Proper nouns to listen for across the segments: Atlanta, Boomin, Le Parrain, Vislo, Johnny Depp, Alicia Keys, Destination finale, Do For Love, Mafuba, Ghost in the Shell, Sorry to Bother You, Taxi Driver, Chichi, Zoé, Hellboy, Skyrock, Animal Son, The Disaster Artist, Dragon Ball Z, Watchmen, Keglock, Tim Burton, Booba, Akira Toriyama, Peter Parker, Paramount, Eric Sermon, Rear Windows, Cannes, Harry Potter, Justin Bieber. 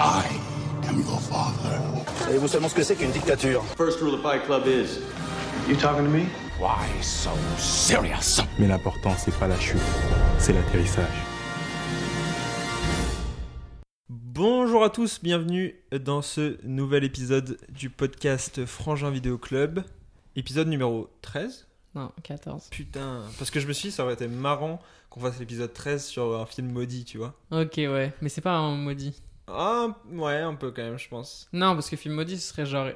I am your father. Savez-vous seulement ce que c'est qu'une dictature? First rule of Fight Club is... You talking to me? Why so serious? Mais l'important, c'est pas la chute, c'est l'atterrissage. Bonjour à tous, bienvenue dans ce nouvel épisode du podcast Frangin Vidéoclub. Épisode numéro 13? Non, 14. Putain, parce que je me suis dit, ça aurait été marrant qu'on fasse l'épisode 13 sur un film maudit, tu vois. Ok, ouais, mais c'est pas un maudit. Ah, ouais, un peu quand même, je pense. Non, parce que film maudit, ce serait genre...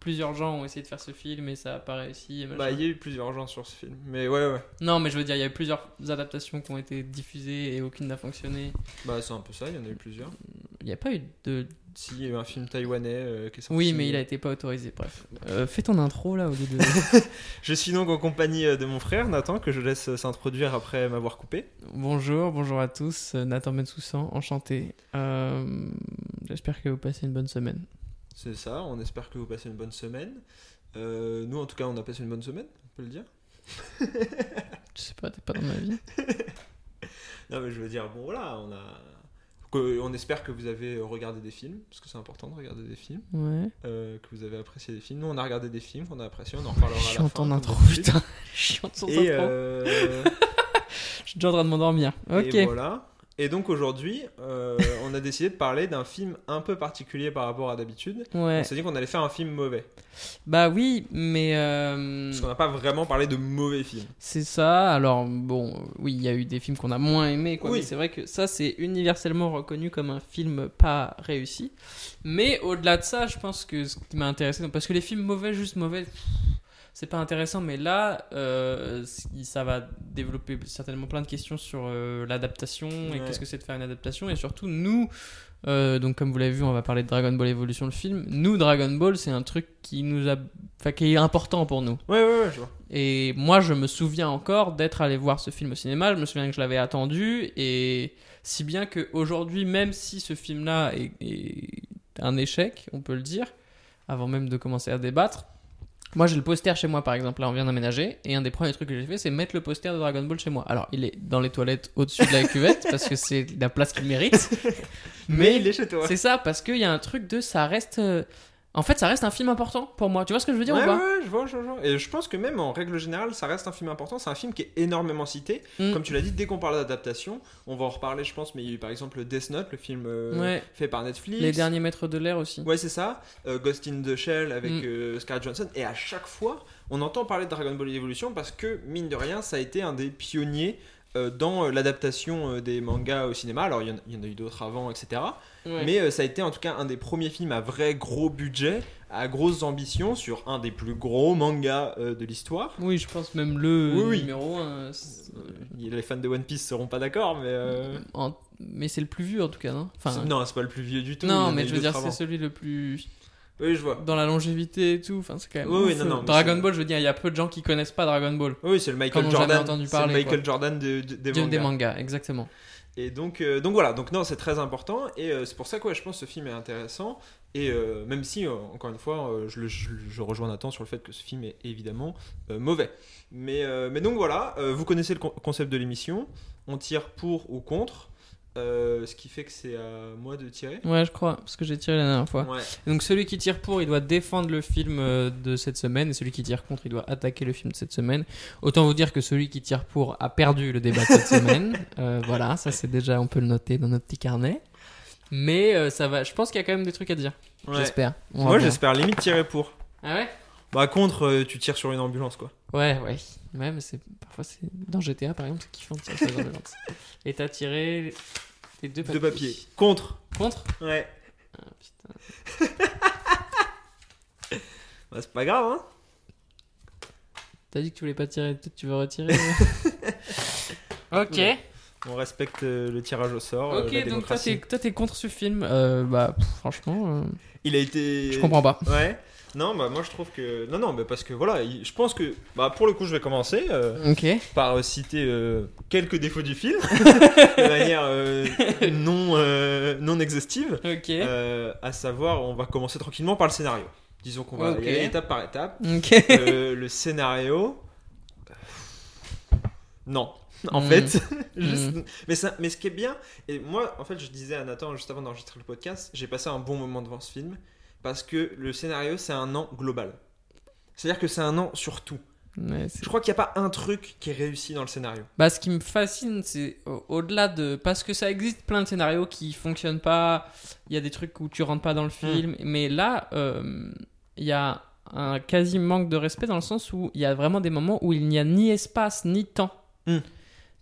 Plusieurs gens ont essayé de faire ce film et ça n'a pas réussi. Bah, il y a eu plusieurs gens sur ce film, mais ouais. Non, mais je veux dire, il y a eu plusieurs adaptations qui ont été diffusées et aucune n'a fonctionné. Bah, c'est un peu ça, il y en a eu plusieurs. Il n'y a pas eu de... Si, il y a eu un film taïwanais qui est sorti. Oui, mais il n'a été pas autorisé, bref. Fais ton intro, là, au lieu de... Je suis donc en compagnie de mon frère, Nathan, que je laisse s'introduire après m'avoir coupé. Bonjour à tous. Nathan Metsoussan, enchanté. J'espère que vous passez une bonne semaine. C'est ça, on espère que vous passez une bonne semaine. Nous, en tout cas, on a passé une bonne semaine, on peut le dire. Je sais pas, t'es pas dans ma vie. Non, mais je veux dire, bon, voilà, on espère que vous avez regardé des films, parce que c'est important de regarder des films. Ouais. Que vous avez apprécié des films. Nous, on a regardé des films, on a apprécié, on en reparlera à la fin. Chiant en intro, putain. Chiant sans intro. Je suis déjà en train de m'endormir. Ok. Et voilà. Et donc aujourd'hui, on a décidé de parler d'un film un peu particulier par rapport à d'habitude. Ouais. On s'est dit qu'on allait faire un film mauvais. Bah oui, mais... Parce qu'on n'a pas vraiment parlé de mauvais films. C'est ça, alors bon, oui, il y a eu des films qu'on a moins aimés, quoi, oui. Mais c'est vrai que ça, c'est universellement reconnu comme un film pas réussi. Mais au-delà de ça, je pense que ce qui m'a intéressé... Parce que les films mauvais, juste mauvais... C'est pas intéressant, mais là, ça va développer certainement plein de questions sur l'adaptation et qu'est-ce que c'est de faire une adaptation. Et surtout, nous, donc comme vous l'avez vu, on va parler de Dragon Ball Evolution, le film. Nous, Dragon Ball, c'est un truc qui est important pour nous. Ouais, je vois. Et moi, je me souviens encore d'être allé voir ce film au cinéma. Je me souviens que je l'avais attendu. Et si bien qu'aujourd'hui, même si ce film-là est un échec, on peut le dire, avant même de commencer à débattre, moi, j'ai le poster chez moi, par exemple. Là, on vient d'aménager. Et un des premiers trucs que j'ai fait, c'est mettre le poster de Dragon Ball chez moi. Alors, il est dans les toilettes au-dessus de la cuvette parce que c'est la place qu'il mérite. Mais il est chez toi. C'est ça, parce qu'il y a un truc de... Ça reste... En fait, ça reste un film important pour moi. Tu vois ce que je veux dire ou pas ? Ouais, je vois. Et je pense que même en règle générale, ça reste un film important. C'est un film qui est énormément cité. Mm. Comme tu l'as dit, dès qu'on parle d'adaptation, on va en reparler, je pense. Mais il y a eu par exemple Death Note, le film fait par Netflix. Les Derniers Maîtres de l'Air aussi. Ouais, c'est ça. Ghost in the Shell avec Scarlett Johansson. Et à chaque fois, on entend parler de Dragon Ball Evolution parce que, mine de rien, ça a été un des pionniers dans l'adaptation des mangas au cinéma. Alors, il y en a eu d'autres avant, etc. Ouais. Mais ça a été en tout cas un des premiers films à vrai gros budget, à grosses ambitions, sur un des plus gros mangas de l'histoire. Oui, je pense même le numéro 1. Les fans de One Piece seront pas d'accord, mais... Mais c'est le plus vieux en tout cas, non ? Non, c'est pas le plus vieux du tout. Non, mais je veux dire, c'est celui le plus... Oui, je vois. Dans la longévité et tout, enfin, c'est quand même... Oui, non, Dragon Ball, je veux dire, il y a peu de gens qui connaissent pas Dragon Ball. Oui, c'est le Michael Jordan, des mangas, exactement. Et donc voilà, donc non, c'est très important et c'est pour ça que je pense que ce film est intéressant et même si, encore une fois, je rejoins Nathan sur le fait que ce film est évidemment mauvais. Mais donc voilà, vous connaissez le concept de l'émission, on tire pour ou contre. Ce qui fait que c'est à moi de tirer. Ouais, je crois, parce que j'ai tiré la dernière fois. Ouais. Donc celui qui tire pour, il doit défendre le film de cette semaine, et celui qui tire contre, il doit attaquer le film de cette semaine. Autant vous dire que celui qui tire pour a perdu le débat de cette semaine. Voilà, ça c'est déjà, on peut le noter dans notre petit carnet. Mais ça va, je pense qu'il y a quand même des trucs à dire. Ouais. J'espère. Moi, j'espère limite tirer pour. Ah ouais ? Bah contre, tu tires sur une ambulance, quoi. Ouais. Même, c'est parfois c'est dans GTA par exemple, c'est kiffant de tirer sur les ambulances. Et t'as tiré les deux papiers. Deux papiers. Contre. Ouais. Ah putain. Bah c'est pas grave, hein. T'as dit que tu voulais pas tirer, peut-être tu veux retirer. Ok. Ouais. On respecte le tirage au sort. Ok, la démocratie. Donc toi t'es contre ce film. Franchement. Il a été. Je comprends pas. Ouais. Non, bah moi je trouve que... Non, parce que voilà, je pense que... Bah pour le coup, je vais commencer par citer quelques défauts du film, de manière non exhaustive. À savoir, on va commencer tranquillement par le scénario. Disons qu'on va aller étape par étape. Le scénario... non, en fait. Juste, mais ce qui est bien, et moi, en fait, je disais à Nathan juste avant d'enregistrer le podcast, j'ai passé un bon moment devant ce film parce que le scénario, c'est un an global. C'est-à-dire que c'est un an sur tout. Ouais, je crois qu'il n'y a pas un truc qui est réussi dans le scénario. Bah, ce qui me fascine, c'est au-delà de... Parce que ça existe plein de scénarios qui ne fonctionnent pas. Il y a des trucs où tu ne rentres pas dans le film. Mais là, il y a un quasi manque de respect dans le sens où il y a vraiment des moments où il n'y a ni espace ni temps. Tu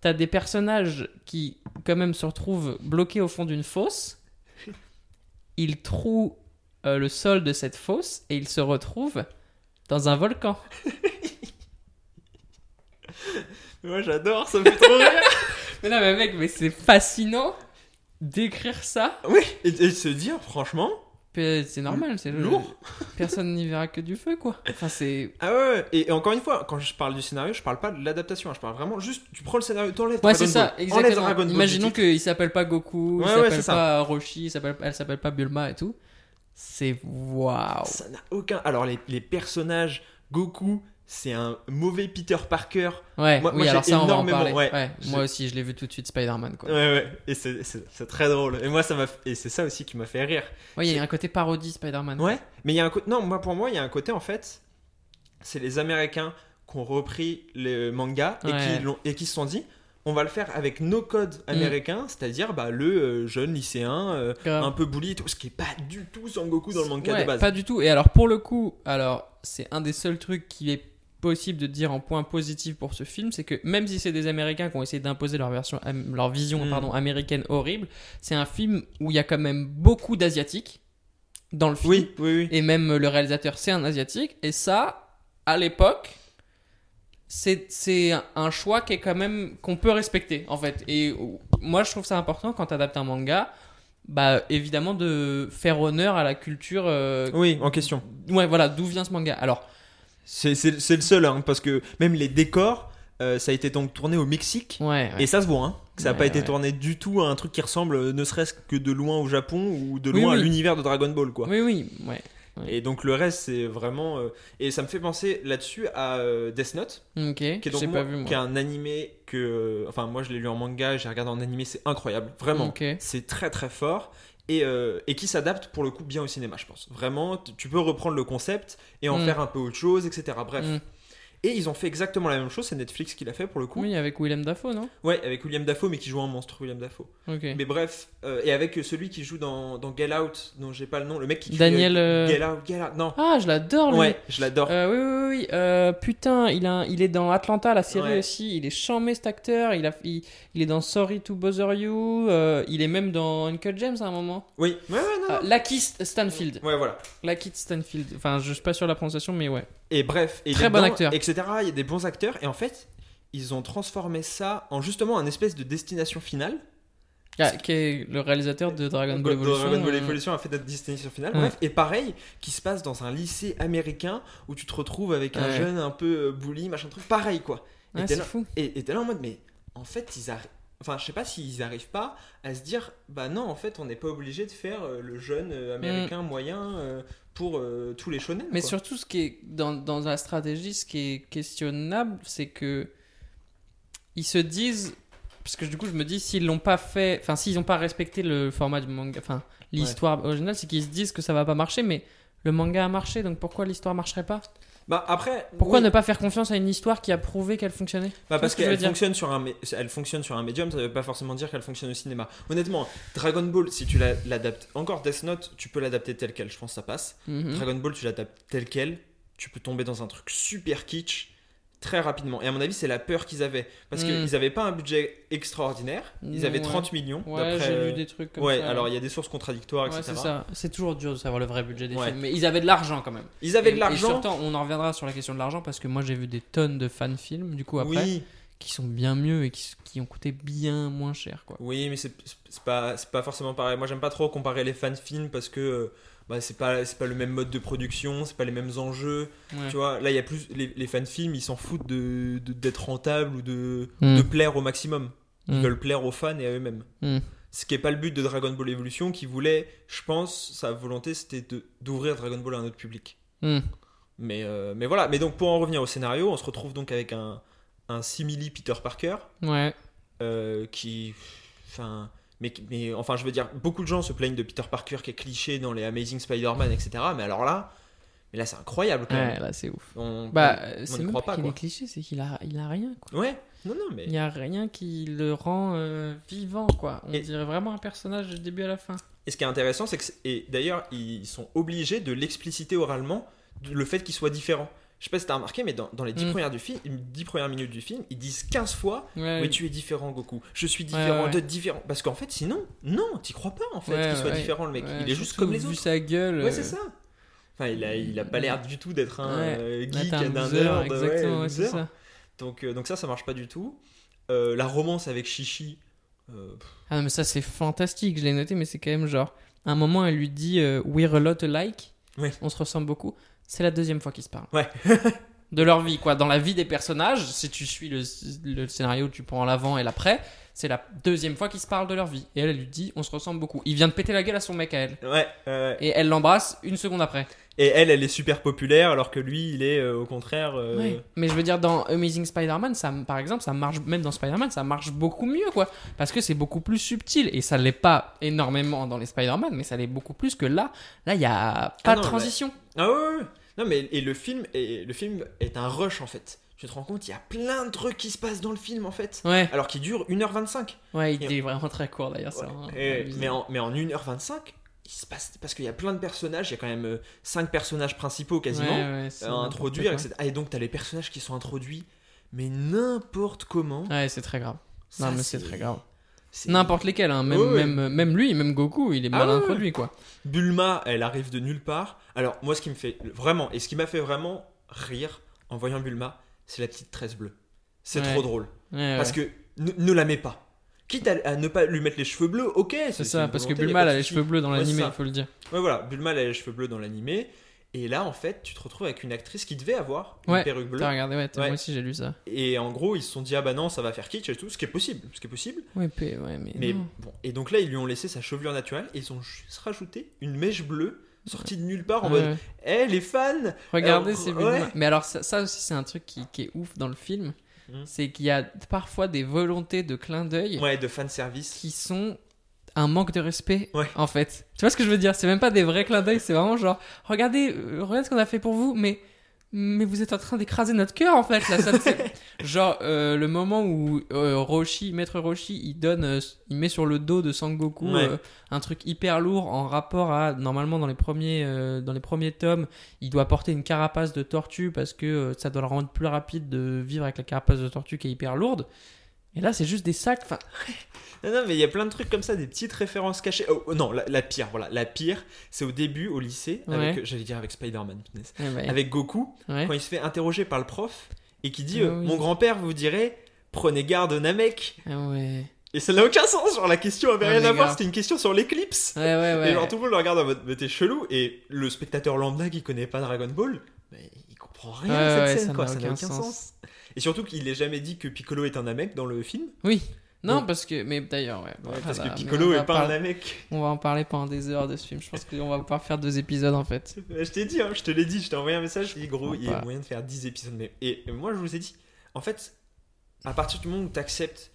as des personnages qui, quand même, se retrouvent bloqués au fond d'une fosse. Ils trouent le sol de cette fosse et ils se retrouvent dans un volcan. Moi j'adore, ça me fait trop rire. Mais non mais mec, mais c'est fascinant d'écrire ça. Oui, et de se dire franchement, c'est normal, c'est lourd. Personne n'y verra que du feu quoi. Enfin c'est. Ah ouais. Et encore une fois, quand je parle du scénario, je parle pas de l'adaptation, je parle vraiment juste. Tu prends le scénario, t'enlèves. Ouais, Dragon c'est ça. Ball. Exactement. Dragon Ball, imaginons qu'il s'appelle pas Goku, il s'appelle pas Roshi, elle s'appelle pas Bulma et tout. C'est waouh. Ça n'a aucun. Alors les personnages Goku. C'est un mauvais Peter Parker. Ouais, moi, oui, alors ça, on va en parler. Ouais, moi aussi, je l'ai vu tout de suite, Spider-Man. Quoi. Ouais, et c'est très drôle. Et, moi, et c'est ça aussi qui m'a fait rire. Ouais, il y a un côté parodie, Spider-Man. Ouais, mais il y a un côté... Non, moi, pour moi, il y a un côté, en fait, c'est les Américains qui ont repris le manga et qui se sont dit... On va le faire avec nos codes américains, c'est-à-dire bah, le jeune lycéen, un peu bully, tout, ce qui n'est pas du tout Son Goku dans le manga de base. Pas du tout. Et alors, pour le coup, alors, c'est un des seuls trucs qui est possible de dire en point positif pour ce film, c'est que même si c'est des Américains qui ont essayé d'imposer leur vision américaine horrible, c'est un film où il y a quand même beaucoup d'Asiatiques dans le film. Oui. Et même le réalisateur, c'est un Asiatique. Et ça, à l'époque... C'est un choix qui est quand même qu'on peut respecter en fait, et moi je trouve ça important quand t'adaptes un manga, bah évidemment de faire honneur à la culture en question. Ouais, voilà, d'où vient ce manga. Alors c'est le seul hein, parce que même les décors ça a été donc tourné au Mexique et ça se voit hein, que ça n'a pas été tourné du tout à un truc qui ressemble ne serait-ce que de loin au Japon ou de loin à l'univers de Dragon Ball quoi. Et donc le reste c'est vraiment et ça me fait penser là-dessus à Death Note, qui est donc qui est un animé que enfin moi je l'ai lu en manga, j'ai regardé en animé, c'est incroyable, vraiment. C'est très très fort et qui s'adapte pour le coup bien au cinéma, je pense. Vraiment, tu peux reprendre le concept et en faire un peu autre chose, etc. Bref. Et ils ont fait exactement la même chose, c'est Netflix qui l'a fait pour le coup. Oui, avec William Dafoe, non ? Ouais, avec William Dafoe, mais qui joue un monstre, William Dafoe. Mais bref, et avec celui qui joue dans Get Out, dont j'ai pas le nom, le mec qui joue... Daniel... Get Out, non. Ah, je l'adore, lui. Ouais, je l'adore. Oui. Putain, il est dans Atlanta, la série aussi. Il est charmé, cet acteur. Il est dans Sorry to Bother You. Il est même dans Uncle James à un moment. Oui. Ouais, non. LaKeith Stanfield. Ouais, voilà. LaKeith Stanfield. Enfin, je suis pas sûr de la prononciation, mais ouais. Et bref, et très bon acteur, etc. Il y a des bons acteurs, et en fait, ils ont transformé ça en justement un espèce de destination finale. Qui est le réalisateur de Dragon Ball Evolution. Dragon Ball Evolution a fait notre destination finale. Bref, et pareil, qui se passe dans un lycée américain où tu te retrouves avec un jeune un peu bully, machin truc, pareil quoi. Ouais, c'est fou. Et t'es là en mode, mais en fait, Enfin, je sais pas s'ils arrivent pas à se dire, bah non, en fait, on n'est pas obligé de faire le jeune américain moyen pour tous les shonen. Mais quoi. Surtout, ce qui est dans la stratégie, ce qui est questionnable, c'est que ils se disent, parce que du coup, je me dis, s'ils l'ont pas fait, enfin, s'ils ont pas respecté le format du manga, enfin, l'histoire originale, c'est qu'ils se disent que ça va pas marcher, mais le manga a marché, donc pourquoi l'histoire marcherait pas ? Bah après, pourquoi ne pas faire confiance à une histoire qui a prouvé qu'elle fonctionnait ? Bah parce qu'elle fonctionne sur un médium, ça ne veut pas forcément dire qu'elle fonctionne au cinéma. Honnêtement, Dragon Ball, si tu l'adaptes, encore Death Note, tu peux l'adapter tel quel, je pense que ça passe. Dragon Ball, tu l'adaptes tel quel, tu peux tomber dans un truc super kitsch très rapidement. Et à mon avis, c'est la peur qu'ils avaient. Parce qu'ils n'avaient pas un budget extraordinaire. Ils avaient 30 millions. Ouais, d'après... j'ai lu des trucs comme ça. Ouais, alors il y a des sources contradictoires, etc. C'est ça. C'est toujours dur de savoir le vrai budget des films. Mais ils avaient de l'argent quand même. De l'argent. Et surtout, on en reviendra sur la question de l'argent parce que moi, j'ai vu des tonnes de fan-films, du coup, après, qui sont bien mieux et qui ont coûté bien moins cher, quoi. Oui, mais c'est pas forcément pareil. Moi, j'aime pas trop comparer les fan-films parce que... Bah, c'est pas le même mode de production, c'est pas les mêmes enjeux, tu vois. Là, il y a plus les fan-films, ils s'en foutent d'être rentables ou de plaire au maximum. Ils veulent plaire aux fans et à eux-mêmes. Ce qui est pas le but de Dragon Ball Evolution, qui voulait, je pense, sa volonté, c'était d'ouvrir Dragon Ball à un autre public. Mais voilà. Mais donc, pour en revenir au scénario, on se retrouve donc avec un un simili Peter Parker. Ouais. Qui, enfin, mais enfin, je veux dire, beaucoup de gens se plaignent de Peter Parker qui est cliché dans les Amazing Spider-Man, etc. Mais alors là. Mais là, c'est incroyable quand même. Ouais, là, c'est ouf. On n'y croit pas, quoi. C'est même pas qu'il est cliché, c'est qu'il a rien, quoi. Ouais, non, mais... Il n'y a rien qui le rend vivant, quoi. On dirait vraiment un personnage du début à la fin. Et ce qui est intéressant, c'est que... Et d'ailleurs, ils sont obligés de l'expliciter oralement, le fait qu'il soit différent. Je sais pas si t'as remarqué, mais dans les 10 premières minutes du film, ils disent 15 fois ouais, « Oui, tu es différent, Goku. Je suis différent, d'autres différents. » Parce qu'en fait, sinon, non, t'y crois pas, en fait, qu'il soit différent, le mec. Ouais, il est juste comme les autres. Vu sa gueule... Ouais, c'est ça. Enfin, il a pas l'air du tout d'être un geek, un nerd, exactement, c'est ça. Donc ça marche pas du tout. La romance avec Chichi. Ah non, mais ça c'est fantastique, je l'ai noté, mais c'est quand même genre. À un moment, elle lui dit "We're a lot alike", ouais. On se ressemble beaucoup. C'est la deuxième fois qu'ils se parlent. Ouais. De leur vie, quoi. Dans la vie des personnages, si tu suis le scénario, tu prends l'avant et l'après. C'est la deuxième fois qu'ils se parlent de leur vie. Et elle lui dit, on se ressemble beaucoup. Il vient de péter la gueule à son mec à elle. Ouais. Et elle l'embrasse une seconde après. Et elle est super populaire alors que lui, il est au contraire... Ouais. Mais je veux dire, dans Amazing Spider-Man, ça, par exemple, ça marche, même dans Spider-Man, ça marche beaucoup mieux, quoi. Parce que c'est beaucoup plus subtil. Et ça l'est pas énormément dans les Spider-Man, mais ça l'est beaucoup plus que là. Là, il n'y a pas de transition. Mais... Ah ouais. Non, mais le film est un rush, en fait. Tu te rends compte, il y a plein de trucs qui se passent dans le film, en fait. Ouais. Alors qu'il dure 1h25. Ouais, il est vraiment très court, d'ailleurs. Ouais. Ça, mais en 1h25, il se passe... Parce qu'il y a plein de personnages. Il y a quand même 5 personnages principaux, quasiment, à introduire, etc. Ah, et donc, t'as les personnages qui sont introduits, mais n'importe comment. Ouais, c'est très grave. Ça, non, mais c'est très grave. C'est... N'importe lesquels, hein. Même lui, même Goku, il est mal introduit, quoi. Bulma, elle arrive de nulle part. Alors, moi, ce qui me fait vraiment... Et ce qui m'a fait vraiment rire en voyant Bulma... C'est la petite tresse bleue. C'est trop drôle. Ouais. Parce que ne la mets pas. Quitte à ne pas lui mettre les cheveux bleus, ok. C'est ça, parce que Bulma a les cheveux bleus dans l'animé, il faut le dire. Ouais, voilà, Bulma a les cheveux bleus dans l'animé. Et là, en fait, tu te retrouves avec une actrice qui devait avoir une perruque bleue. T'as regardé, moi aussi j'ai lu ça. Et en gros, ils se sont dit, ah bah non, ça va faire kitsch et tout, ce qui est possible. Ouais, mais bon. Et donc là, ils lui ont laissé sa chevelure naturelle et ils ont juste rajouté une mèche bleue. Sortie de nulle part en mode « Hé, les fans !» Regardez, c'est Bulma. Mais alors, ça aussi, c'est un truc qui est ouf dans le film. C'est qu'il y a parfois des volontés de clin d'œil. Ouais, de fanservice. Qui sont un manque de respect, en fait. Tu vois ce que je veux dire ? C'est même pas des vrais clins d'œil, c'est vraiment genre « Regardez ce qu'on a fait pour vous, mais vous êtes en train d'écraser notre cœur, en fait. » Genre, le moment où Maître Roshi, il met sur le dos de Sangoku un truc hyper lourd en rapport à... Normalement, dans les premiers tomes, il doit porter une carapace de tortue parce que ça doit le rendre plus rapide de vivre avec la carapace de tortue qui est hyper lourde. Et là, c'est juste des sacs. Enfin... non, mais il y a plein de trucs comme ça, des petites références cachées. Oh non, la pire, c'est au début, au lycée, avec Spider-Man, avec Goku, quand il se fait interroger par le prof et qui dit mon grand-père vous dirait prenez garde Namek. Et ça n'a aucun sens, genre la question avait rien à voir, c'était une question sur l'éclipse. Et genre tout le monde le regarde en mode t'es chelou, et le spectateur lambda qui connaît pas Dragon Ball, il comprend rien à cette scène, ça n'a aucun sens. Et surtout qu'il n'est jamais dit que Piccolo est un Namek dans le film. Oui. Non, parce que... Mais d'ailleurs, parce que Piccolo est pas un Namek. On va en parler pendant des heures de ce film. Je pense qu'on va pouvoir faire 2 épisodes, en fait. Je te l'ai dit, je t'ai envoyé un message. Je dis, gros, il y a moyen de faire 10 épisodes. Mais... Et moi, je vous ai dit, en fait, à partir du moment où t'acceptes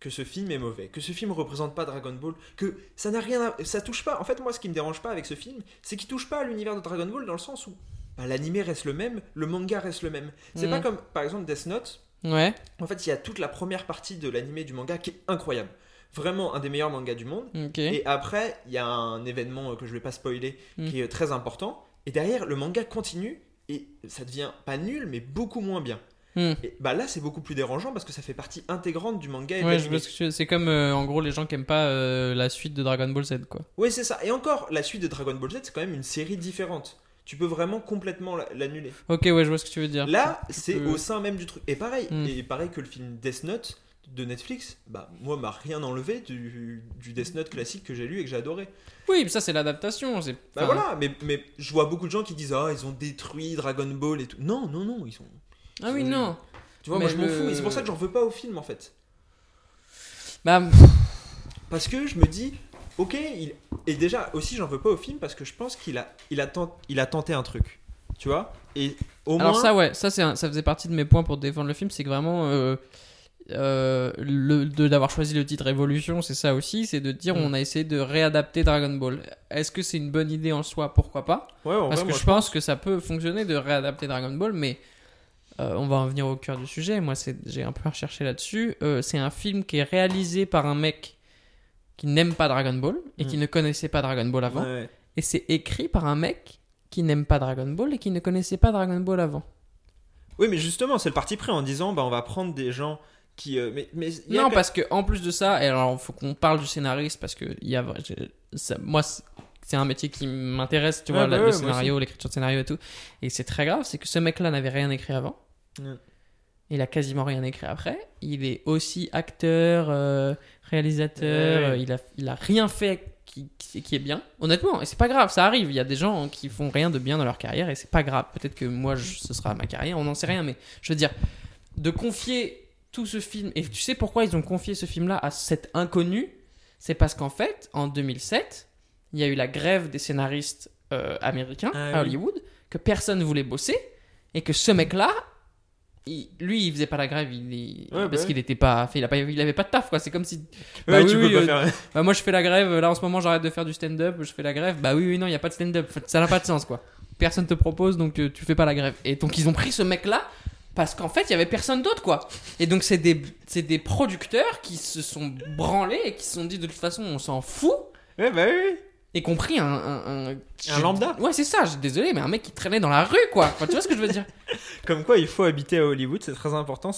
que ce film est mauvais, que ce film ne représente pas Dragon Ball, que ça n'a rien à... Ça touche pas... En fait, moi, ce qui me dérange pas avec ce film, c'est qu'il touche pas à l'univers de Dragon Ball dans le sens où l'animé reste le même, le manga reste le même. C'est pas comme, par exemple, Death Note. Ouais. En fait, il y a toute la première partie de l'animé du manga qui est incroyable. Vraiment un des meilleurs mangas du monde. Okay. Et après, il y a un événement que je vais pas spoiler qui est très important. Et derrière, le manga continue et ça devient pas nul, mais beaucoup moins bien. Et bah là, c'est beaucoup plus dérangeant parce que ça fait partie intégrante du manga. Et de l'animé. C'est comme en gros les gens qui aiment pas la suite de Dragon Ball Z, quoi. Oui, c'est ça. Et encore, la suite de Dragon Ball Z, c'est quand même une série différente. Tu peux vraiment complètement l'annuler. Ok, ouais, je vois ce que tu veux dire. Là, c'est au sein même du truc. Et pareil, que le film Death Note de Netflix, bah, moi, m'a rien enlevé du Death Note classique que j'ai lu et que j'ai adoré. Oui, mais ça, c'est l'adaptation. C'est... Bah voilà, mais je vois beaucoup de gens qui disent « Ah, ils ont détruit Dragon Ball et tout. » Non, non, non, ils sont... Ah oui, non. Tu vois, mais moi, je m'en fous. Et c'est pour ça que j'en veux pas au film, en fait. Bah... Parce que je me dis... Ok, et déjà aussi j'en veux pas au film parce que je pense qu'il a tenté un truc. tu vois. Et au alors moins... ça ouais, ça, c'est un, ça faisait partie de mes points pour défendre le film, c'est que vraiment d'avoir choisi le titre Evolution, c'est ça aussi, c'est de dire on a essayé de réadapter Dragon Ball. Est-ce que c'est une bonne idée en soi? Pourquoi pas? Ouais, parce vrai, que je pense que ça peut fonctionner de réadapter Dragon Ball, mais on va en venir au cœur du sujet. Moi, j'ai un peu recherché là-dessus. C'est un film qui est réalisé par un mec qui n'aime pas Dragon Ball et qui ne connaissait pas Dragon Ball avant. Ouais. Et c'est écrit par un mec qui n'aime pas Dragon Ball et qui ne connaissait pas Dragon Ball avant. Oui, mais justement, c'est le parti pris en disant bah, on va prendre des gens qui... mais y a non, que... parce qu'en plus de ça, et alors il faut qu'on parle du scénariste parce que moi, c'est un métier qui m'intéresse, tu vois, le scénario, l'écriture de scénario et tout. Et c'est très grave, c'est que ce mec-là n'avait rien écrit avant. Il a quasiment rien écrit après. Il est aussi acteur, réalisateur. Il a rien fait qui est bien. Honnêtement, et c'est pas grave, ça arrive. Il y a des gens qui font rien de bien dans leur carrière et c'est pas grave. Peut-être que moi, ce sera ma carrière. On n'en sait rien, mais je veux dire, de confier tout ce film. Et tu sais pourquoi ils ont confié ce film-là à cet inconnu? C'est parce qu'en fait, en 2007, il y a eu la grève des scénaristes américains à Hollywood, que personne voulait bosser et que ce mec-là. Lui, il faisait pas la grève, parce qu'il était pas fait, il avait pas de taf, quoi. C'est comme si moi je fais la grève, là en ce moment j'arrête de faire du stand-up, je fais la grève, non, il y a pas de stand-up, ça n'a pas de sens, quoi. Personne te propose, donc tu fais pas la grève. Et donc ils ont pris ce mec là parce qu'en fait il y avait personne d'autre, quoi. Et donc c'est des producteurs qui se sont branlés et qui se sont dit de toute façon on s'en fout. Y compris un lambda. Ouais, c'est ça, désolé, mais un mec qui traînait dans la rue, quoi. Enfin, tu vois ce que je veux dire? Comme quoi, il faut habiter à Hollywood, c'est très important.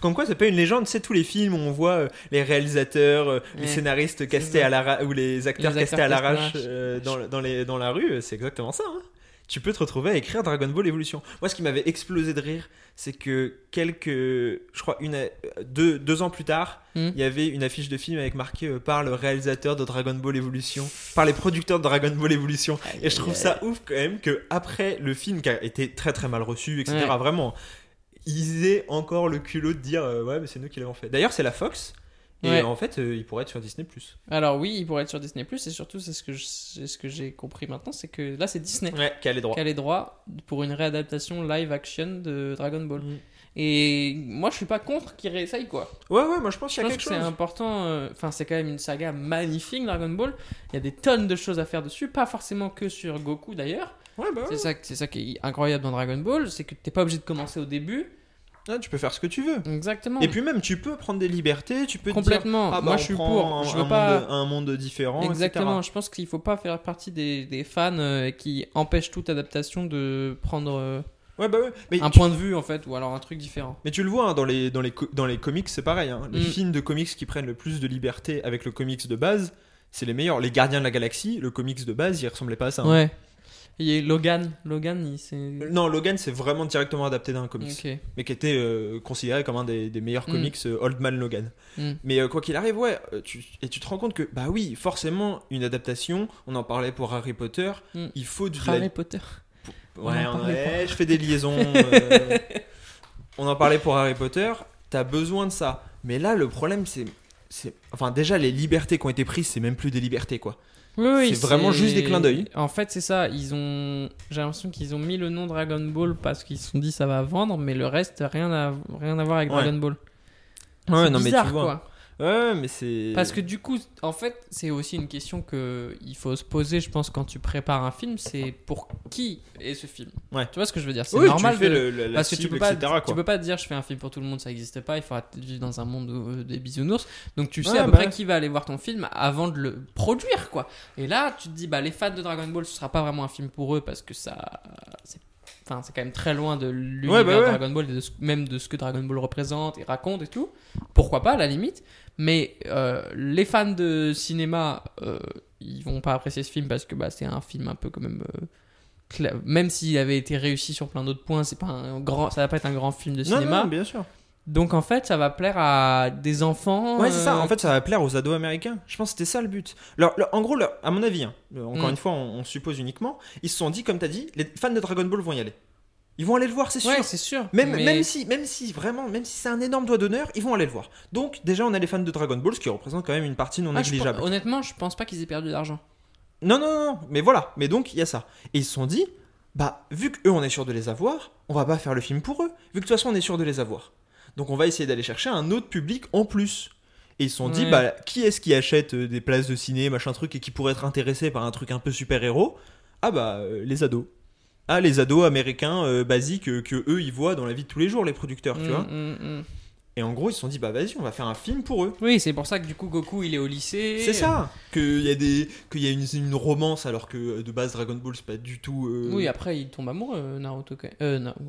Comme quoi, c'est pas une légende. Tu sais, tous les films où on voit les réalisateurs, les scénaristes castés à l'arrache, ou les acteurs castés à l'arrache dans la rue, c'est exactement ça, hein. Tu peux te retrouver à écrire Dragon Ball Evolution. Moi, ce qui m'avait explosé de rire, c'est que je crois, deux ans plus tard, il y avait une affiche de film avec marqué par le réalisateur de Dragon Ball Evolution, par les producteurs de Dragon Ball Evolution. Et je trouve ça ouf quand même qu'après le film qui a été très très mal reçu, etc., vraiment, ils aient encore le culot de dire ouais, mais c'est nous qui l'avons fait. D'ailleurs, c'est la Fox. Et en fait, il pourrait être sur Disney+. Alors oui, il pourrait être sur Disney+, et surtout, c'est ce que j'ai compris maintenant, c'est que là, c'est Disney qui a les droits. Qui a les droits pour une réadaptation live-action de Dragon Ball. Et moi, je suis pas contre qu'ils réessayent, quoi. Ouais, moi, je pense qu'il y a quelque chose. Je pense que c'est important. Enfin, c'est quand même une saga magnifique, Dragon Ball. Il y a des tonnes de choses à faire dessus, pas forcément que sur Goku, d'ailleurs. C'est ça qui est incroyable dans Dragon Ball, c'est que t'es pas obligé de commencer au début. Là, tu peux faire ce que tu veux. Exactement. Et puis même, tu peux prendre des libertés, tu peux complètement. Te dire... Moi, je suis pour. Je veux pas... un monde différent, exactement, etc. Je pense qu'il faut pas faire partie des fans qui empêchent toute adaptation de prendre mais un point de vue, en fait, ou alors un truc différent. Mais tu le vois, hein, dans les comics, c'est pareil. Hein. Les films de comics qui prennent le plus de liberté avec le comics de base, c'est les meilleurs. Les Gardiens de la Galaxie, le comics de base, il ressemblait pas à ça. Hein. Ouais. Et Logan, c'est vraiment directement adapté d'un comics, mais qui était considéré comme un des meilleurs comics, Old Man Logan. Mais quoi qu'il arrive, tu te rends compte que, bah oui, forcément, une adaptation, on en parlait pour Harry Potter, il faut du... Harry Potter je fais des liaisons. On en parlait pour Harry Potter, t'as besoin de ça. Mais là, le problème, c'est... Enfin, déjà, les libertés qui ont été prises, c'est même plus des libertés, quoi. C'est vraiment juste des clins d'œil. En fait, c'est ça. J'ai l'impression qu'ils ont mis le nom Dragon Ball parce qu'ils se sont dit ça va vendre, mais le reste, rien à voir avec Dragon Ball. C'est bizarre, mais tu vois. Quoi. Mais c'est... Parce que du coup, en fait, c'est aussi une question qu'il faut se poser, je pense, quand tu prépares un film, c'est pour qui est ce film. Tu vois ce que je veux dire? C'est normal tu fais parce que tu peux pas, etc., tu peux pas dire je fais un film pour tout le monde, ça n'existe pas, il faut vivre dans un monde des bisounours. Donc tu sais à peu près qui va aller voir ton film avant de le produire, quoi. Et là, tu te dis bah les fans de Dragon Ball, ce sera pas vraiment un film pour eux parce que ça c'est quand même très loin de l'univers Dragon Ball et même de ce que Dragon Ball représente et raconte et tout. Pourquoi pas à la limite, mais les fans de cinéma ils vont pas apprécier ce film parce que bah c'est un film un peu quand même même s'il avait été réussi sur plein d'autres points, c'est pas ça va pas être un grand film de cinéma. Non, bien sûr. Donc en fait, ça va plaire à des enfants. Ouais, c'est ça. En fait, ça va plaire aux ados américains. Je pense que c'était ça le but. En gros, à mon avis, hein, encore une fois, on suppose uniquement, ils se sont dit, comme t'as dit, les fans de Dragon Ball vont y aller. Ils vont aller le voir, c'est sûr. Ouais, c'est sûr. Même si c'est un énorme doigt d'honneur, ils vont aller le voir. Donc déjà, on a les fans de Dragon Ball, ce qui représente quand même une partie non négligeable. Honnêtement, je pense pas qu'ils aient perdu d'argent. Non, mais voilà, mais donc il y a ça. Et ils se sont dit, bah vu qu'eux on est sûr de les avoir, on va pas faire le film pour eux, vu que de toute façon on est sûr de les avoir. Donc on va essayer d'aller chercher un autre public en plus. Et ils se sont dit, bah qui est-ce qui achète des places de ciné, machin truc, et qui pourrait être intéressé par un truc un peu super-héros ? Ah bah les ados. Ah les ados américains basiques que eux ils voient dans la vie de tous les jours, les producteurs, tu vois. Et en gros, ils se sont dit, bah vas-y, on va faire un film pour eux. Oui, c'est pour ça que du coup, Goku, il est au lycée. C'est ça. Qu'il y a une romance, alors que de base, Dragon Ball, c'est pas du tout... Oui, après, il tombe amoureux, Naruto.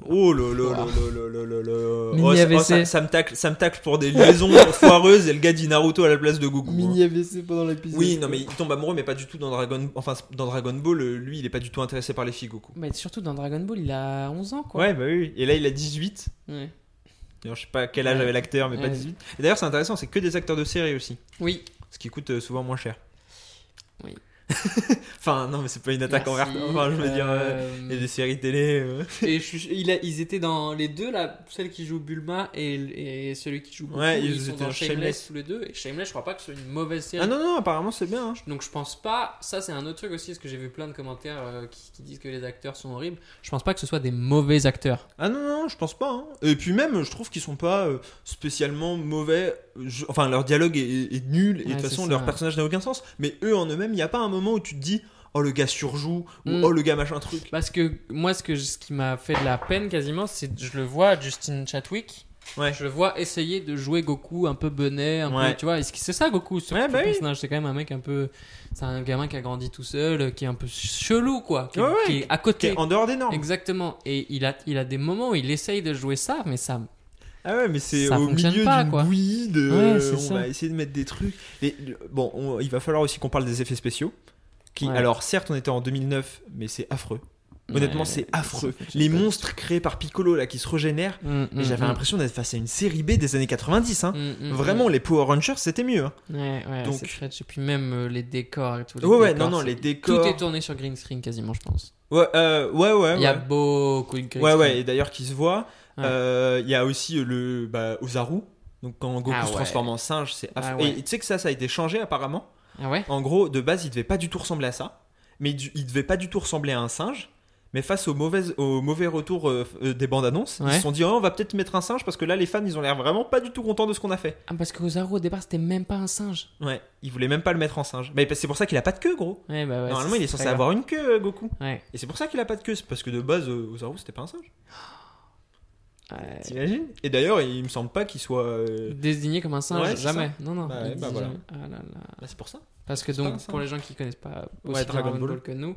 Oh là là là là là. Mini AVC. Ça me tacle pour des liaisons foireuses, et le gars dit Naruto à la place de Goku. Mini AVC pendant l'épisode. Oui, non, mais il tombe amoureux, mais pas du tout dans Dragon... Enfin, dans Dragon Ball, lui, il est pas du tout intéressé par les filles, Goku. Mais surtout, dans Dragon Ball, il a 11 ans, quoi. Ouais, bah oui. Et là, il a 18. Ouais. D'ailleurs, je sais pas quel âge avait l'acteur, mais pas 18. Et d'ailleurs, c'est intéressant, c'est que des acteurs de série aussi. Oui. Ce qui coûte souvent moins cher. Oui. Enfin, non, mais c'est pas une attaque envers. Enfin, je veux dire, il y a des séries télé. Et ils étaient dans les deux, là, celle qui joue Bulma et celui qui joue Goku. Ouais, ils étaient dans Shameless tous les deux. Et Shameless, je crois pas que c'est une mauvaise série. Ah non, non, apparemment, c'est bien. Hein. Donc, je pense pas. Ça, c'est un autre truc aussi, parce que j'ai vu plein de commentaires qui disent que les acteurs sont horribles. Je pense pas que ce soit des mauvais acteurs. Ah non, non, je pense pas. Hein. Et puis, même, je trouve qu'ils sont pas spécialement mauvais. Enfin, leur dialogue est nul. Et de toute façon, leur personnage n'a aucun sens. Mais eux, en eux-mêmes, il n'y a pas un moment où tu te dis oh le gars surjoue ou oh le gars machin truc. Parce que moi ce qui m'a fait de la peine quasiment, c'est je le vois Justin Chatwick, je le vois essayer de jouer Goku un peu benêt, un peu, tu vois, est-ce que c'est ça Goku ce personnage, c'est quand même un mec un peu, c'est un gamin qui a grandi tout seul, qui est un peu chelou quoi, qui est à côté, qui est en dehors des normes. Exactement. Et il a des moments où il essaye de jouer ça, mais ça. Ah ouais, mais c'est ça au milieu pas, d'une bouillie de on va essayer de mettre des trucs. Et, bon, il va falloir aussi qu'on parle des effets spéciaux. Qui, alors certes, on était en 2009, mais c'est affreux. Honnêtement, c'est affreux. Les monstres créés par Piccolo là, qui se régénèrent. Et j'avais l'impression d'être face à une série B des années 90. Hein. Vraiment, les Power Rangers, c'était mieux. Hein. Donc... c'est vrai. Et puis même les décors et tout. Les décors. Tout est tourné sur green screen quasiment, je pense. Il y a beaucoup de green screen. Et d'ailleurs, qui se voit. Il y a aussi le Ozaru. Donc quand Goku se transforme en singe, c'est affreux. Et tu sais que ça a été changé apparemment. En gros, de base, il devait pas du tout ressembler à ça. Mais il devait pas du tout ressembler à un singe. Mais face au mauvais retour des bandes annonces, ils se sont dit on va peut-être mettre un singe parce que là les fans ils ont l'air vraiment pas du tout contents de ce qu'on a fait. Ah parce que Ozaru au départ c'était même pas un singe. Ouais, ils voulaient même pas le mettre en singe. Mais c'est pour ça qu'il a pas de queue gros. Normalement il est censé avoir une queue Goku. Et c'est pour ça qu'il a pas de queue, c'est parce que de base Ozaru c'était pas un singe. T'imagines ? Et d'ailleurs, il me semble pas qu'il soit désigné comme un singe. Jamais. Non. Voilà. Ah là là. Bah, c'est pour ça. Parce que donc, pour les gens qui connaissent pas aussi Dragon Ball que nous,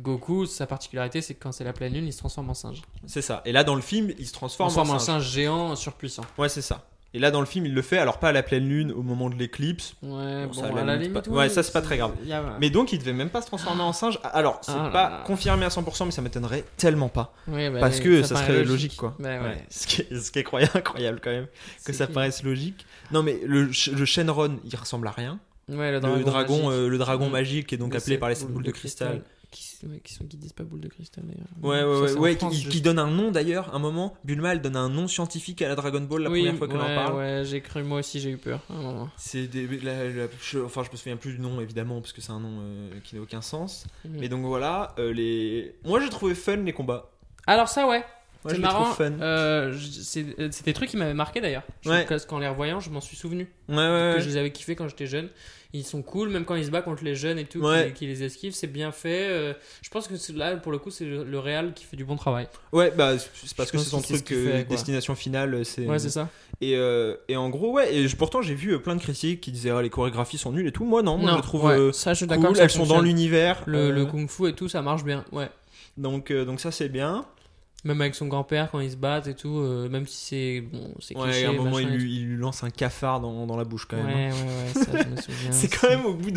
Goku, sa particularité, c'est que quand c'est la pleine lune, il se transforme en singe. C'est ça. Et là, dans le film, il se transforme en singe géant surpuissant. Ouais, c'est ça. Et là, dans le film, il le fait, alors pas à la pleine lune, au moment de l'éclipse. À la limite, pas... ça, c'est pas très grave. Mais donc, il devait même pas se transformer en singe. Alors, c'est pas confirmé à 100%, mais ça m'étonnerait tellement pas. Parce que ça serait logique, quoi. Ce qui est incroyable, quand même, que ça paraisse logique. Non, mais le Shenron, il ressemble à rien. Le dragon magique, qui est donc appelé par les 7 boules de cristal. Qui disent pas boule de cristal d'ailleurs. Qui donne un nom d'ailleurs. Un moment, Bulma elle donne un nom scientifique à la Dragon Ball la première fois qu'on en parle. J'ai cru, moi aussi j'ai eu peur. C'est enfin je me souviens plus du nom évidemment parce que c'est un nom qui n'a aucun sens. Mais donc voilà, moi j'ai trouvé fun les combats. Alors ça c'est marrant. C'est des trucs qui m'avaient marqué d'ailleurs. Parce qu'en les revoyant je m'en suis souvenu. Que je les avais kiffés quand j'étais jeune. Ils sont cool, même quand ils se battent contre les jeunes et tout, qui les esquivent, c'est bien fait. Je pense que là, pour le coup, c'est le réal qui fait du bon travail. C'est parce que c'est son truc, Destination finale. C'est ça. Et en gros, et pourtant, j'ai vu plein de critiques qui disaient les chorégraphies sont nulles et tout. Moi, je trouve ça, je suis cool, elles sont dans l'univers. Le kung-fu et tout, ça marche bien. Donc ça, c'est bien. Même avec son grand-père quand ils se battent et tout, même si c'est cliché. À un moment, il lui lance un cafard dans la bouche quand même. Ça je me souviens. C'est quand même au bout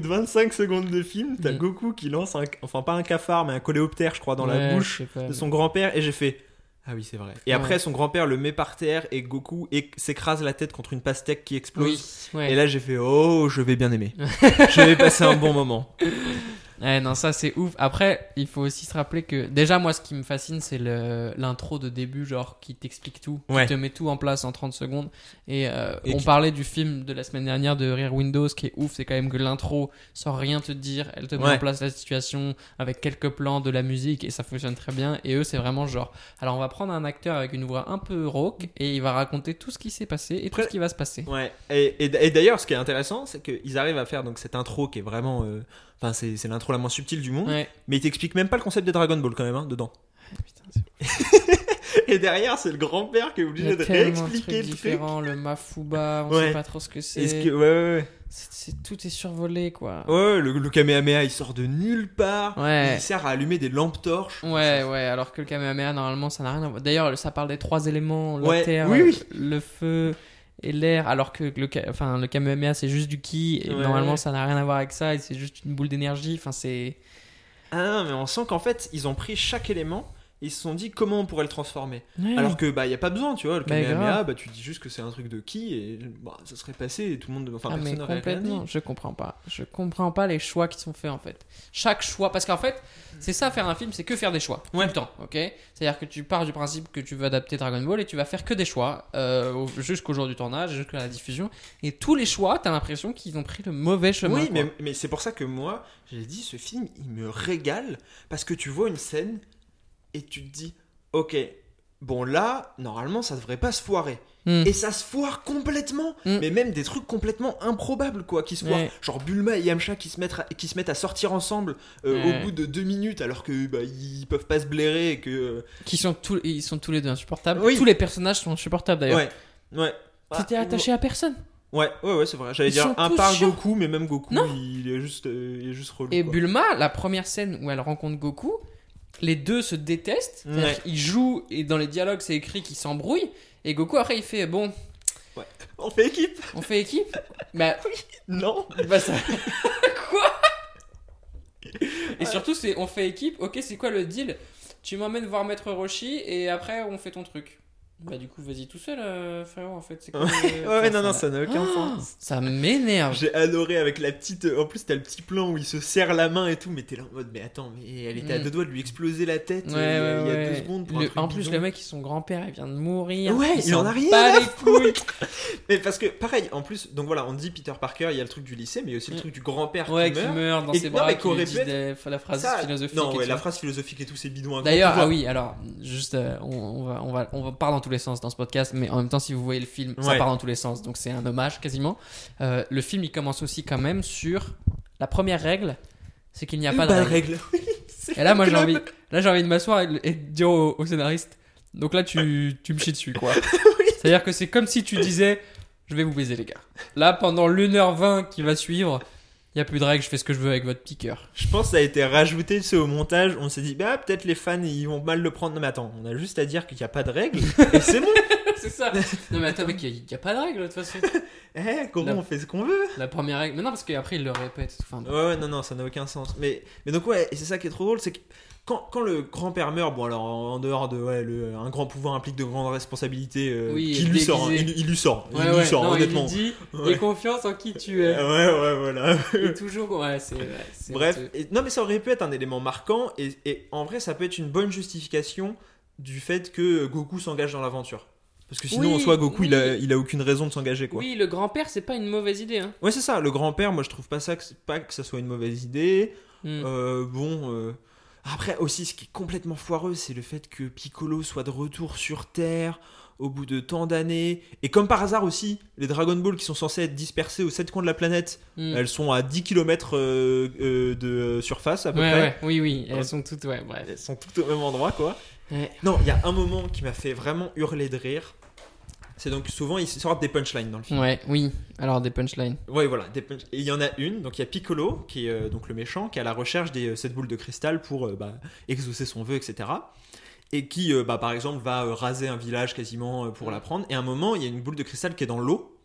de 25 secondes de film, t'as Goku qui lance enfin pas un cafard mais un coléoptère je crois dans la bouche de son grand-père et j'ai fait ah oui c'est vrai. Et après son grand-père le met par terre et Goku s'écrase la tête contre une pastèque qui explose. Et là j'ai fait je vais bien aimer. Je vais passer un bon moment. Ouais, non, ça c'est ouf. Après, il faut aussi se rappeler que déjà, moi, ce qui me fascine, c'est l'intro de début, genre qui t'explique tout, ouais, qui te met tout en place en 30 secondes. Et on parlait du film de la semaine dernière de Rear Windows, qui est ouf, c'est quand même que l'intro, sans rien te dire, elle te met en place la situation avec quelques plans, de la musique, et ça fonctionne très bien. Et eux, c'est vraiment genre, alors on va prendre un acteur avec une voix un peu rauque et il va raconter tout ce qui s'est passé et tout ce qui va se passer. Ouais. Et d'ailleurs, ce qui est intéressant, c'est qu'ils arrivent à faire donc cette intro qui est vraiment. Enfin, c'est l'intro la moins subtile du monde, mais il t'explique même pas le concept des Dragon Ball quand même, hein, dedans. Putain, c'est... Et derrière, c'est le grand-père qui est obligé de réexpliquer le truc. Le Mafuba, on sait pas trop ce que c'est. Est-ce que... Ouais. Tout est survolé, quoi. Ouais, le Kamehameha, il sort de nulle part. Ouais. Il sert à allumer des lampes torches. Ouais, alors que le Kamehameha, normalement, ça n'a rien à voir. D'ailleurs, ça parle des trois éléments, la terre, le feu... et l'air, alors que le Kamehameha c'est juste du ki, et normalement ça n'a rien à voir avec ça, et c'est juste une boule d'énergie, enfin c'est... Ah non, mais on sent qu'en fait ils ont pris chaque élément, et ils se sont dit comment on pourrait le transformer, alors que bah y a pas besoin, tu vois, le Kamehameha, bah tu dis juste que c'est un truc de ki, et bah ça serait passé, et tout le monde, personne n'aurait rien dit. Je comprends pas les choix qui sont faits en fait, chaque choix, parce qu'en fait c'est ça faire un film, c'est que faire des choix tout le temps, ok ? C'est-à-dire que tu pars du principe que tu veux adapter Dragon Ball et tu vas faire que des choix jusqu'au jour du tournage, jusqu'à la diffusion, et tous les choix, t'as l'impression qu'ils ont pris le mauvais chemin. Oui, mais c'est pour ça que moi, j'ai dit ce film, il me régale, parce que tu vois une scène et tu te dis, ok, bon là, normalement ça devrait pas se foirer. Et ça se foire complètement, mais même des trucs complètement improbables, quoi, qui se foirent, genre Bulma et Yamcha qui se mettent à sortir ensemble au bout de 2 minutes, alors que bah, ils peuvent pas se blairer et que ils sont tous les deux insupportables. Oui. Tous les personnages sont insupportables d'ailleurs. Ouais. T'étais attaché à personne. Ouais, c'est vrai. J'allais dire un par chiant. Goku, mais même Goku, il est juste relou. Et quoi. Bulma, la première scène où elle rencontre Goku, les deux se détestent. Ils jouent et dans les dialogues c'est écrit qu'ils s'embrouillent. Et Goku, après, il fait, bon... Ouais. On fait équipe. Bah... Oui. Non. Bah ça... Quoi ? Et surtout, c'est on fait équipe. Ok, c'est quoi le deal ? Tu m'emmènes voir Maître Roshi et après, on fait ton truc. Bah du coup, vas-y tout seul, frérot, en fait. C'est comme... ça n'a aucun sens. Ça m'énerve. J'ai adoré avec la petite... En plus, t'as le petit plan où il se serre la main et tout, mais t'es là en mode, mais attends, mais elle était à 2 doigts de lui exploser la tête il y a 2 secondes. En plus, le mec, son grand-père, il vient de mourir. Ouais, il en a rien à foutre. Mais parce que, pareil, en plus, donc voilà, on dit Peter Parker, il y a le truc du lycée, mais il y a aussi le truc du grand-père qui meurt dans ses bras, qui lui dit la phrase philosophique. Non, ouais, la phrase philosophique et tout, c'est bidon. D'ailleurs, ah oui, alors, juste, on part dans tous les sens dans ce podcast, mais en même temps si vous voyez le film ça part dans tous les sens, donc c'est un hommage quasiment. Le film il commence aussi quand même sur la première règle, c'est qu'il n'y a pas de règle. Et là moi j'ai envie de m'asseoir et de dire au scénariste, donc là tu me chies dessus quoi. C'est à dire que c'est comme si tu disais je vais vous baiser les gars, là pendant l'1h20 qui va suivre il n'y a plus de règles, je fais ce que je veux avec votre piqueur. Je pense que ça a été rajouté au montage. On s'est dit, bah peut-être les fans ils vont mal le prendre. Non, mais attends, on a juste à dire qu'il n'y a pas de règles et c'est bon. C'est ça. Non, mais attends, mec, il n'y a pas de règles de toute façon. Comment on fait ce qu'on veut ? La première règle. Mais non, parce qu'après ils le répètent. Enfin, non, ça n'a aucun sens. Mais donc, ouais, et c'est ça qui est trop drôle, c'est que. Quand le grand-père meurt, bon alors en dehors de un grand pouvoir implique de grandes responsabilités, il lui sort, honnêtement. Il lui dit, aie confiance en qui tu es. Ouais, voilà. Et toujours, c'est bref, non mais ça aurait pu être un élément marquant et en vrai ça peut être une bonne justification du fait que Goku s'engage dans l'aventure. Parce que sinon, en soi, Goku, il a aucune raison de s'engager, quoi. Oui, le grand-père, c'est pas une mauvaise idée. Hein. Ouais, c'est ça. Le grand-père, moi je trouve pas que ça soit une mauvaise idée. Après aussi, ce qui est complètement foireux, c'est le fait que Piccolo soit de retour sur Terre au bout de tant d'années. Et comme par hasard aussi, les Dragon Ball qui sont censés être dispersés aux 7 coins de la planète, elles sont à 10 km de surface à peu près. Ouais. Oui, elles sont toutes, bref. Elles sont toutes au même endroit, quoi. Ouais. Non, il y a un moment qui m'a fait vraiment hurler de rire. C'est donc souvent, ils sortent des punchlines dans le film. Alors des punchlines. Ouais, voilà. Et il y en a une, donc il y a Piccolo, qui est donc le méchant, qui est à la recherche des 7 boules de cristal pour exaucer son vœu, etc. Et qui, par exemple, va raser un village quasiment pour la prendre. Et à un moment, il y a une boule de cristal qui est dans l'eau.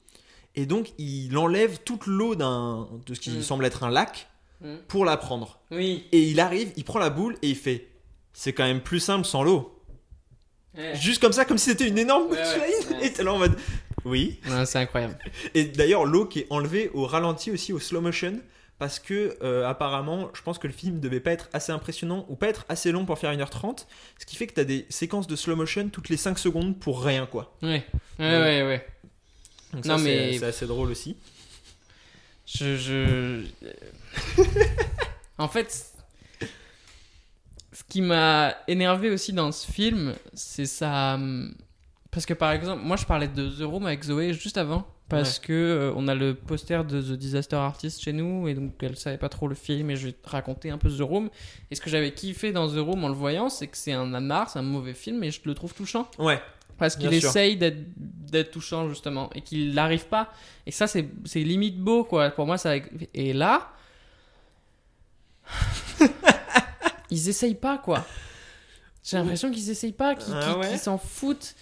Et donc, il enlève toute l'eau de ce qui semble être un lac pour la prendre. Oui. Et il arrive, il prend la boule et il fait « C'est quand même plus simple sans l'eau ». Juste comme ça, comme si c'était une énorme punchline. Et t'es là en mode oui, c'est incroyable. Et d'ailleurs l'eau qui est enlevée au ralenti aussi, au slow motion, parce que apparemment je pense que le film devait pas être assez impressionnant ou pas être assez long pour faire 1h30, ce qui fait que t'as des séquences de slow motion toutes les 5 secondes pour rien quoi. Ouais. Donc ça, non, mais... c'est assez drôle aussi. En fait, ce qui m'a énervé aussi dans ce film, c'est ça. Parce que par exemple, moi je parlais de The Room avec Zoé juste avant, parce que on a le poster de The Disaster Artist chez nous, et donc elle savait pas trop le film, et je vais te raconter un peu The Room. Et ce que j'avais kiffé dans The Room en le voyant, c'est que c'est un anard, c'est un mauvais film, mais je le trouve touchant. Ouais. Parce qu'il essaye d'être touchant justement, et qu'il n'arrive pas. Et ça, c'est limite beau quoi. Pour moi, ça. Et là, ils essayent pas quoi. J'ai l'impression qu'ils essayent pas, qu'ils s'en foutent.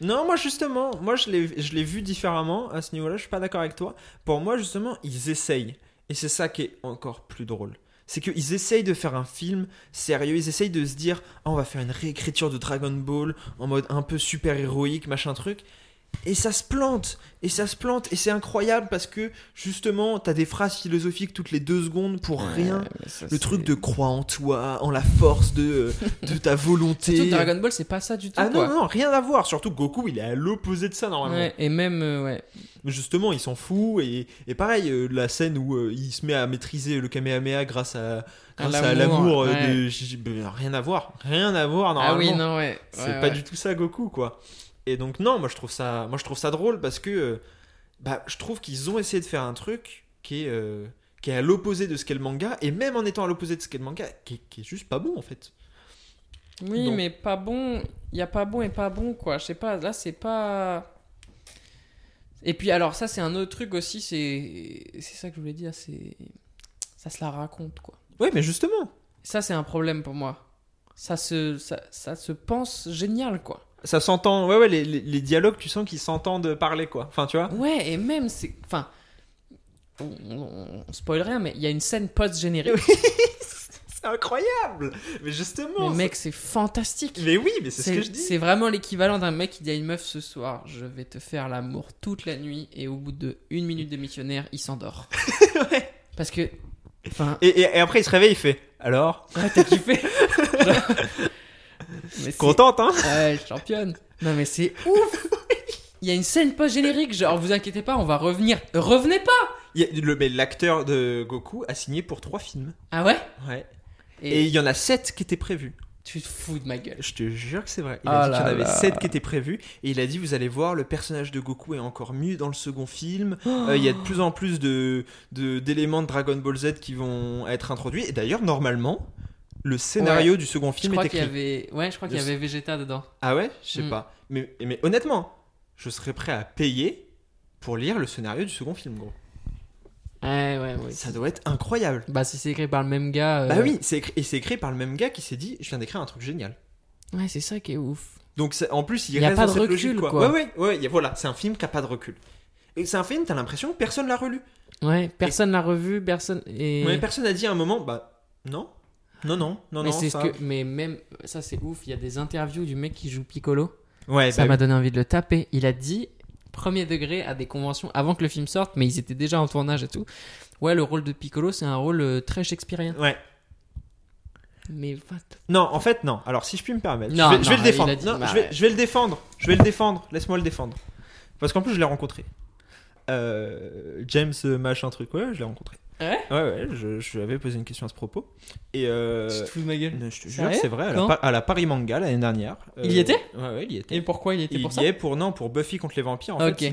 Non, moi justement, je l'ai vu différemment à ce niveau-là. Je suis pas d'accord avec toi. Pour moi justement, ils essayent, et c'est ça qui est encore plus drôle. C'est qu'ils essayent de faire un film sérieux, ils essayent de se dire « Ah, on va faire une réécriture de Dragon Ball en mode un peu super-héroïque, machin truc. » Et ça se plante, et c'est incroyable parce que, justement, t'as des phrases philosophiques toutes les 2 secondes pour rien. Ça, le truc de « crois en toi, en la force de ta volonté. » Surtout Dragon Ball, c'est pas ça du tout. Ah quoi. Non, rien à voir. Surtout Goku, il est à l'opposé de ça, normalement. Ouais, et même, justement, il s'en fout. Et pareil, la scène où il se met à maîtriser le Kamehameha grâce à l'amour rien à voir, normalement. Ah oui, non, ouais. C'est pas du tout ça, Goku, quoi. Et donc non, moi je trouve ça drôle parce que je trouve qu'ils ont essayé de faire un truc qui est à l'opposé de ce qu'est le manga, et même en étant à l'opposé de ce qu'est le manga, qui est juste pas bon en fait. Oui, donc. Mais pas bon, il y a pas bon et pas bon quoi, je sais pas, là c'est pas... Et puis alors ça c'est un autre truc aussi, c'est ça que je voulais dire, c'est ça se la raconte quoi. Oui, mais justement. Ça c'est un problème pour moi. Ça se pense génial quoi. Ça s'entend, les dialogues, tu sens qu'ils s'entendent parler, quoi. Enfin, tu vois. Ouais, et même, c'est... Enfin, on spoil rien, mais il y a une scène post-générique. Oui, c'est incroyable. Mais justement... Mais mec, c'est fantastique. Mais oui, mais c'est ce que je dis. C'est vraiment l'équivalent d'un mec qui dit à une meuf ce soir, je vais te faire l'amour toute la nuit, et au bout de 1 minute de missionnaire, il s'endort. Ouais. Parce que... Enfin... Et après, il se réveille, il fait... Alors t'as kiffé. Mais contente, hein? Ouais, championne. Non, mais c'est ouf! Il y a une scène post-générique, genre, vous inquiétez pas, on va revenir. Revenez pas! Mais l'acteur de Goku a signé pour 3 films. Ah ouais? Ouais. Et il y en a 7 qui étaient prévus. Tu te fous de ma gueule. Je te jure que c'est vrai. Il a dit qu'il y en avait 7 qui étaient prévus. Et il a dit, vous allez voir, le personnage de Goku est encore mieux dans le second film. Il y a de plus en plus d'éléments de Dragon Ball Z qui vont être introduits. Et d'ailleurs, normalement... Le scénario du second film était écrit. Je crois qu'il y avait Vegeta dedans. Ah ouais, je sais pas. Mais honnêtement, je serais prêt à payer pour lire le scénario du second film, gros. Ouais. Ça doit être incroyable. Bah si c'est écrit par le même gars. Bah oui, c'est écrit par le même gars qui s'est dit, je viens d'écrire un truc génial. Ouais, c'est ça qui est ouf. Donc en plus, il reste dans cette logique, quoi. Ouais, voilà, c'est un film qui a pas de recul. Et c'est un film, t'as l'impression que personne l'a relu. Ouais, personne l'a revu, personne. Et... Ouais, personne a dit à un moment, bah non. Non. Mais même ça, c'est ouf. Il y a des interviews du mec qui joue Piccolo. Ouais, ça m'a donné envie de le taper. Il a dit, premier degré, à des conventions avant que le film sorte, mais ils étaient déjà en tournage et tout. Ouais, le rôle de Piccolo, c'est un rôle très shakespearien. Ouais. Mais what? Non, en fait, non. Alors, si je puis me permettre, je vais le défendre. Je vais le défendre. Laisse-moi le défendre. Parce qu'en plus, je l'ai rencontré. James machin truc, je l'ai rencontré. Ouais, je lui avais posé une question à ce propos. Et tu te fous de ma gueule? Je te jure, c'est vrai, à la Paris Manga l'année dernière. Il y était? Ouais, il y était. Et pourquoi il y était pour ça? Il y est pour Buffy contre les vampires. En fait,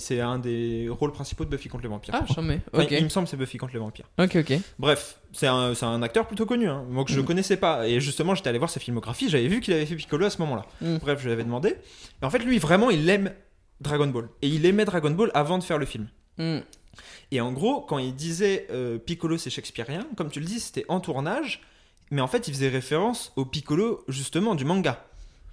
c'est un des rôles principaux de Buffy contre les vampires. Ah, j'en mets. Enfin, il me semble que c'est Buffy contre les vampires. Ok. Bref, c'est un acteur plutôt connu, hein, moi que je connaissais pas. Et justement, j'étais allé voir sa filmographie, j'avais vu qu'il avait fait Piccolo à ce moment-là. Bref, je l'avais demandé. Et en fait, lui, vraiment, il aime Dragon Ball. Et il aimait Dragon Ball avant de faire le film. Et en gros, quand il disait Piccolo c'est shakespearien, comme tu le dis, c'était en tournage, mais en fait il faisait référence au Piccolo justement du manga,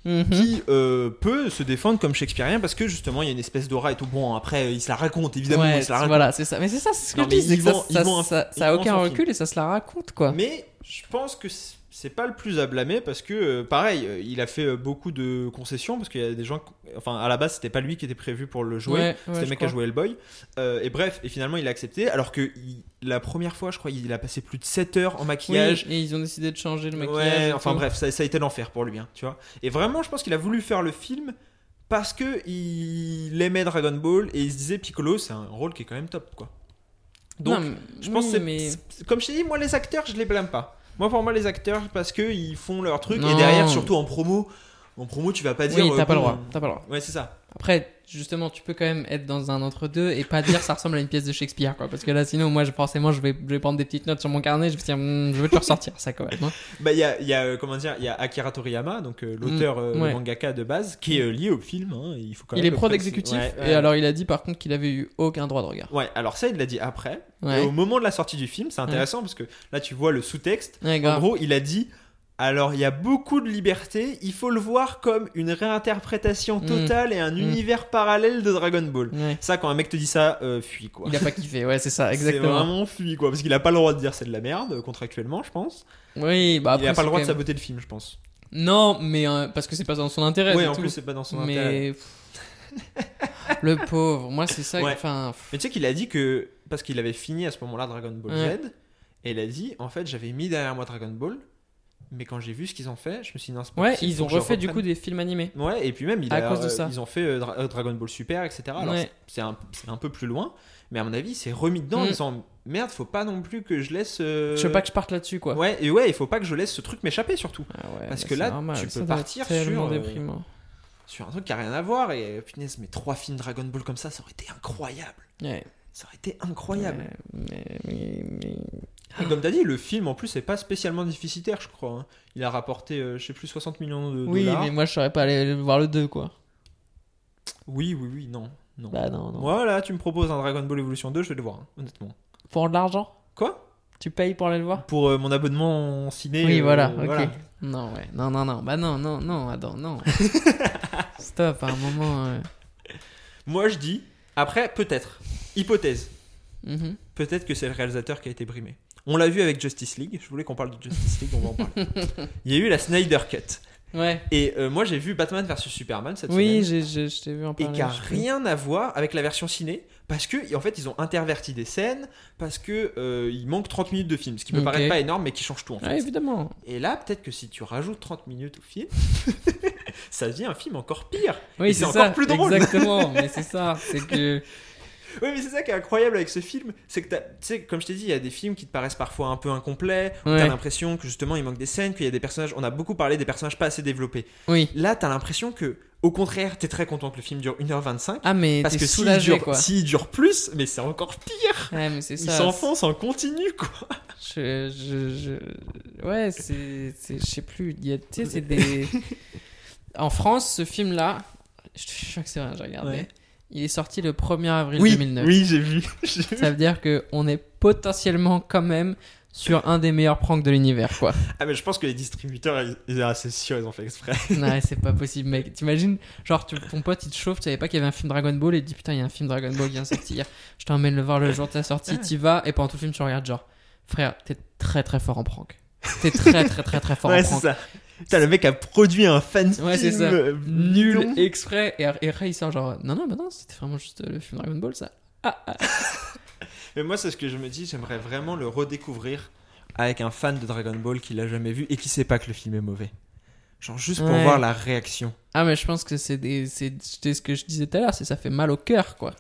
qui peut se défendre comme shakespearien parce que justement il y a une espèce d'aura et tout. Bon, après il se la raconte évidemment. Ouais, voilà, c'est ça. Mais c'est ça, c'est ce que je dis. Ça a aucun recul et ça se la raconte quoi. Mais je pense que c'est pas le plus à blâmer parce que, pareil, il a fait beaucoup de concessions parce qu'il y a des gens... Enfin, à la base, c'était pas lui qui était prévu pour le jouer. Ouais, c'était le mec qui a joué Hellboy. Et bref, et finalement, il a accepté. Alors que la première fois, je crois, il a passé plus de 7 heures en maquillage. Oui, et ils ont décidé de changer le maquillage. Ouais, enfin bref, ça a été l'enfer pour lui, hein, tu vois. Et vraiment, je pense qu'il a voulu faire le film parce qu'il aimait Dragon Ball et il se disait Piccolo, c'est un rôle qui est quand même top, quoi. Donc, non, je pense c'est, comme je t'ai dit, moi, les acteurs, je les blâme pas. Moi, pour moi, les acteurs, parce qu'ils font leur truc. Non. Et derrière, surtout en promo, tu vas pas dire... Oui, t'as pas le droit. Ouais, c'est ça. Après, justement, tu peux quand même être dans un entre-deux et pas dire ça ressemble à une pièce de Shakespeare, quoi. Parce que là, sinon, moi, forcément, je vais prendre des petites notes sur mon carnet, je vais dire, je veux te ressortir ça, quand même. Hein. Bah, il y a Akira Toriyama, donc l'auteur le mangaka de base, qui est lié au film. Hein, il faut quand même. Il est prod exécutif. Ouais. Et alors, il a dit, par contre, qu'il avait eu aucun droit de regard. Ouais, alors ça, il l'a dit après. Ouais. Au moment de la sortie du film, c'est intéressant parce que là, tu vois le sous-texte. Ouais, en gros, il a dit... Alors, il y a beaucoup de liberté, il faut le voir comme une réinterprétation totale et un univers parallèle de Dragon Ball. Ouais. Ça, quand un mec te dit ça, fuis, quoi. Il a pas kiffé, ouais, c'est ça, exactement. C'est vraiment fuis, quoi, parce qu'il a pas le droit de dire c'est de la merde, contractuellement, je pense. Oui, bah après, il a pas le droit de saboter le film, je pense. Non, mais parce que c'est pas dans son intérêt. Oui, en plus, c'est pas dans son intérêt. Le pauvre, moi, c'est ça. Enfin. Ouais. Mais tu sais qu'il a dit que, parce qu'il avait fini à ce moment-là Dragon Ball Z, et il a dit, en fait, j'avais mis derrière moi Dragon Ball. Mais quand j'ai vu ce qu'ils ont fait, je me suis dit non, c'est pas possible. Ils ont refait du coup des films animés. Ouais, et puis même ils ont fait Dragon Ball Super, etc. Alors c'est un peu plus loin, mais à mon avis, c'est remis dedans en disant merde, faut pas non plus que je laisse. Je veux pas que je parte là-dessus, quoi. Ouais, et il faut pas que je laisse ce truc m'échapper surtout. Ah ouais, parce que là, normal. Tu peux partir sur un truc qui a rien à voir. Et punaise, mais 3 films Dragon Ball comme ça aurait été incroyable. Ouais. Ça aurait été incroyable. Mais... Comme t'as dit, le film en plus c'est pas spécialement déficitaire, je crois. Hein. Il a rapporté, je sais plus, 60 millions de dollars. Oui, mais moi je serais pas allé voir le 2, quoi. Oui, non. Bah non. Voilà, tu me proposes un Dragon Ball Evolution 2, je vais le voir, hein, honnêtement. Pour de l'argent ? Quoi ? Tu payes pour aller le voir ? Pour mon abonnement en ciné. Oui, voilà, ok. Voilà. Non, ouais. Non. Bah non, attends, non. Stop, à un moment. Moi je dis, après, peut-être. Hypothèse. Peut-être que c'est le réalisateur qui a été brimé. On l'a vu avec Justice League. Je voulais qu'on parle de Justice League, on va en parler. Il y a eu la Snyder Cut. Ouais. Et moi, j'ai vu Batman vs Superman cette semaine. Oui, je t'ai vu en parler. Et qui n'a rien à voir avec la version ciné, parce que en fait, ils ont interverti des scènes, parce que il manque 30 minutes de film, ce qui peut paraître pas énorme, mais qui change tout en fait. Ouais, évidemment. Et là, peut-être que si tu rajoutes 30 minutes au film. Ça devient un film encore pire. Oui, et c'est encore plus drôle. Exactement, mais c'est ça, c'est que... Oui, mais c'est ça qui est incroyable avec ce film, c'est que tu sais, comme je t'ai dit, il y a des films qui te paraissent parfois un peu incomplets, où t'as l'impression que justement il manque des scènes, qu'il y a des personnages, on a beaucoup parlé des personnages pas assez développés. Oui. Là, t'as l'impression que, au contraire, t'es très content que le film dure 1h25. Ah, mais parce que s'il dure plus, mais c'est encore pire. Ouais, mais c'est ça. Il s'enfonce en continu, quoi. Ouais, je sais plus, il y a, tu sais, c'est des... En France, ce film-là, je suis sûr que c'est vrai, j'ai regardé. Ouais. Il est sorti le 1er avril 2009. Oui, j'ai vu. Ça veut dire qu'on est potentiellement quand même sur un des meilleurs pranks de l'univers, quoi. Ah, mais je pense que les distributeurs, c'est sûr, ils ont fait exprès. Ouais, c'est pas possible, mec. T'imagines, genre, ton pote, il te chauffe, tu savais pas qu'il y avait un film Dragon Ball, et il te dit, putain, il y a un film Dragon Ball qui vient de sortir. Je t'emmène le voir le jour de la sortie, t'y vas, et pendant tout le film, tu regardes, genre, frère, t'es très très fort en prank. T'es très fort en prank. C'est ça. Putain, le mec a produit un fan-film nul exprès et après il sort genre non, c'était vraiment juste le film Dragon Ball, ça. Mais moi, c'est ce que je me dis, j'aimerais vraiment le redécouvrir avec un fan de Dragon Ball qui l'a jamais vu et qui sait pas que le film est mauvais. Genre juste pour voir la réaction. Ah, mais je pense que c'est ce que je disais tout à l'heure, ça fait mal au cœur, quoi.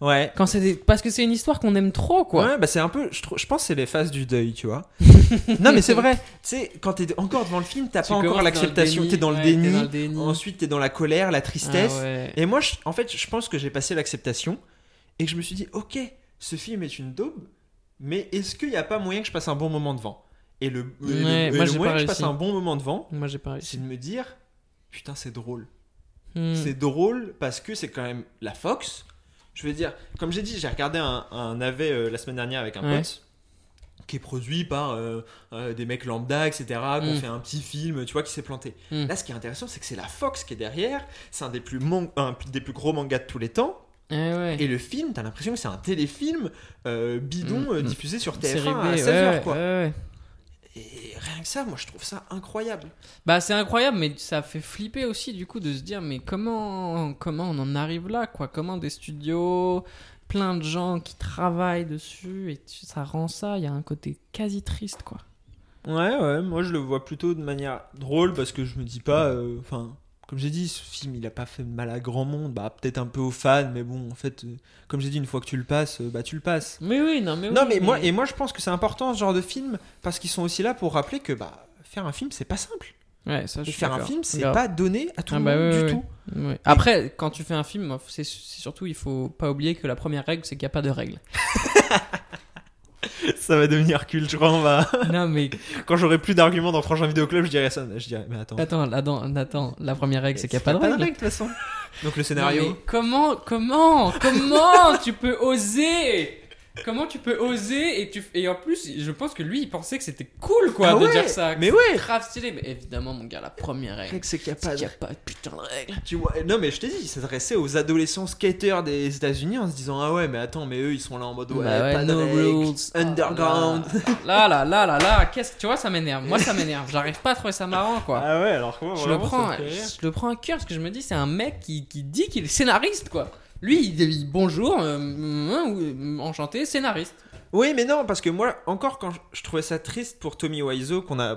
Ouais. Quand parce que c'est une histoire qu'on aime trop, quoi. Ouais, bah c'est un peu. Je pense que c'est les phases du deuil, tu vois. Non, mais c'est vrai. Tu sais, quand t'es encore devant le film, t'as pas encore l'acceptation. T'es dans le déni. Ensuite, t'es dans la colère, la tristesse. Ah ouais. Et moi, en fait, je pense que j'ai passé l'acceptation et que je me suis dit, ok, ce film est une daube, mais est-ce qu'il y a pas moyen que je passe un bon moment devant ? Et le moyen que je passe un bon moment devant, moi, j'ai pas réussi. C'est de me dire, putain, c'est drôle. C'est drôle parce que c'est quand même la Fox. Je veux dire, comme j'ai dit, j'ai regardé un AV la semaine dernière avec un pote qui est produit par des mecs lambda, etc., qui ont fait un petit film, tu vois, qui s'est planté. Là, ce qui est intéressant, c'est que c'est la Fox qui est derrière. C'est un des plus gros mangas de tous les temps. Et le film, t'as l'impression que c'est un téléfilm bidon diffusé sur TF1 à 16h, quoi. Et rien rien que ça, moi je trouve ça incroyable. Bah c'est incroyable, mais ça fait flipper aussi du coup de se dire mais comment on en arrive là quoi, comment des studios, plein de gens qui travaillent dessus et ça rend ça, il y a un côté quasi triste quoi. Ouais, moi je le vois plutôt de manière drôle parce que je me dis pas, comme j'ai dit, ce film il a pas fait de mal à grand monde, bah peut-être un peu aux fans, mais bon en fait, comme j'ai dit, une fois que tu le passes, bah tu le passes. Mais oui, non mais. Non oui, mais moi je pense que c'est important ce genre de film parce qu'ils sont aussi là pour rappeler que bah faire un film c'est pas simple. Ouais, ça je suis d'accord. Faire un film c'est pas donné à tout le monde du tout. Oui. Après quand tu fais un film, c'est surtout il faut pas oublier que la première règle c'est qu'il y a pas de règle. Ça va devenir culte, je crois. Non, mais... Quand j'aurai plus d'arguments dans Frangin Vidéoclub, je dirais ça. Je dirais, mais attends, la première règle, c'est qu'il n'y a pas de règle. De toute façon. Donc le scénario. Non, mais comment tu peux oser? Comment tu peux oser et en plus, je pense que lui, il pensait que c'était cool, quoi, de dire ça. Mais ouais. Grave stylé. Mais évidemment, mon gars, la première règle, c'est qu'il n'y a pas de putain de règle. Tu vois, non, mais je t'ai dit, il s'adressait aux adolescents skaters des États-Unis en se disant ah ouais, mais attends, mais eux, ils sont là en mode pas de règles, underground. Là, qu'est-ce que tu vois, ça m'énerve. Moi, ça m'énerve. J'arrive pas à trouver ça marrant, quoi. Ah ouais, alors quoi, je le prends à cœur parce que je me dis, c'est un mec qui dit qu'il est scénariste, quoi. Lui, il dit bonjour, enchanté, scénariste. Oui, mais non, parce que moi, encore quand je trouvais ça triste pour Tommy Wiseau, qu'on a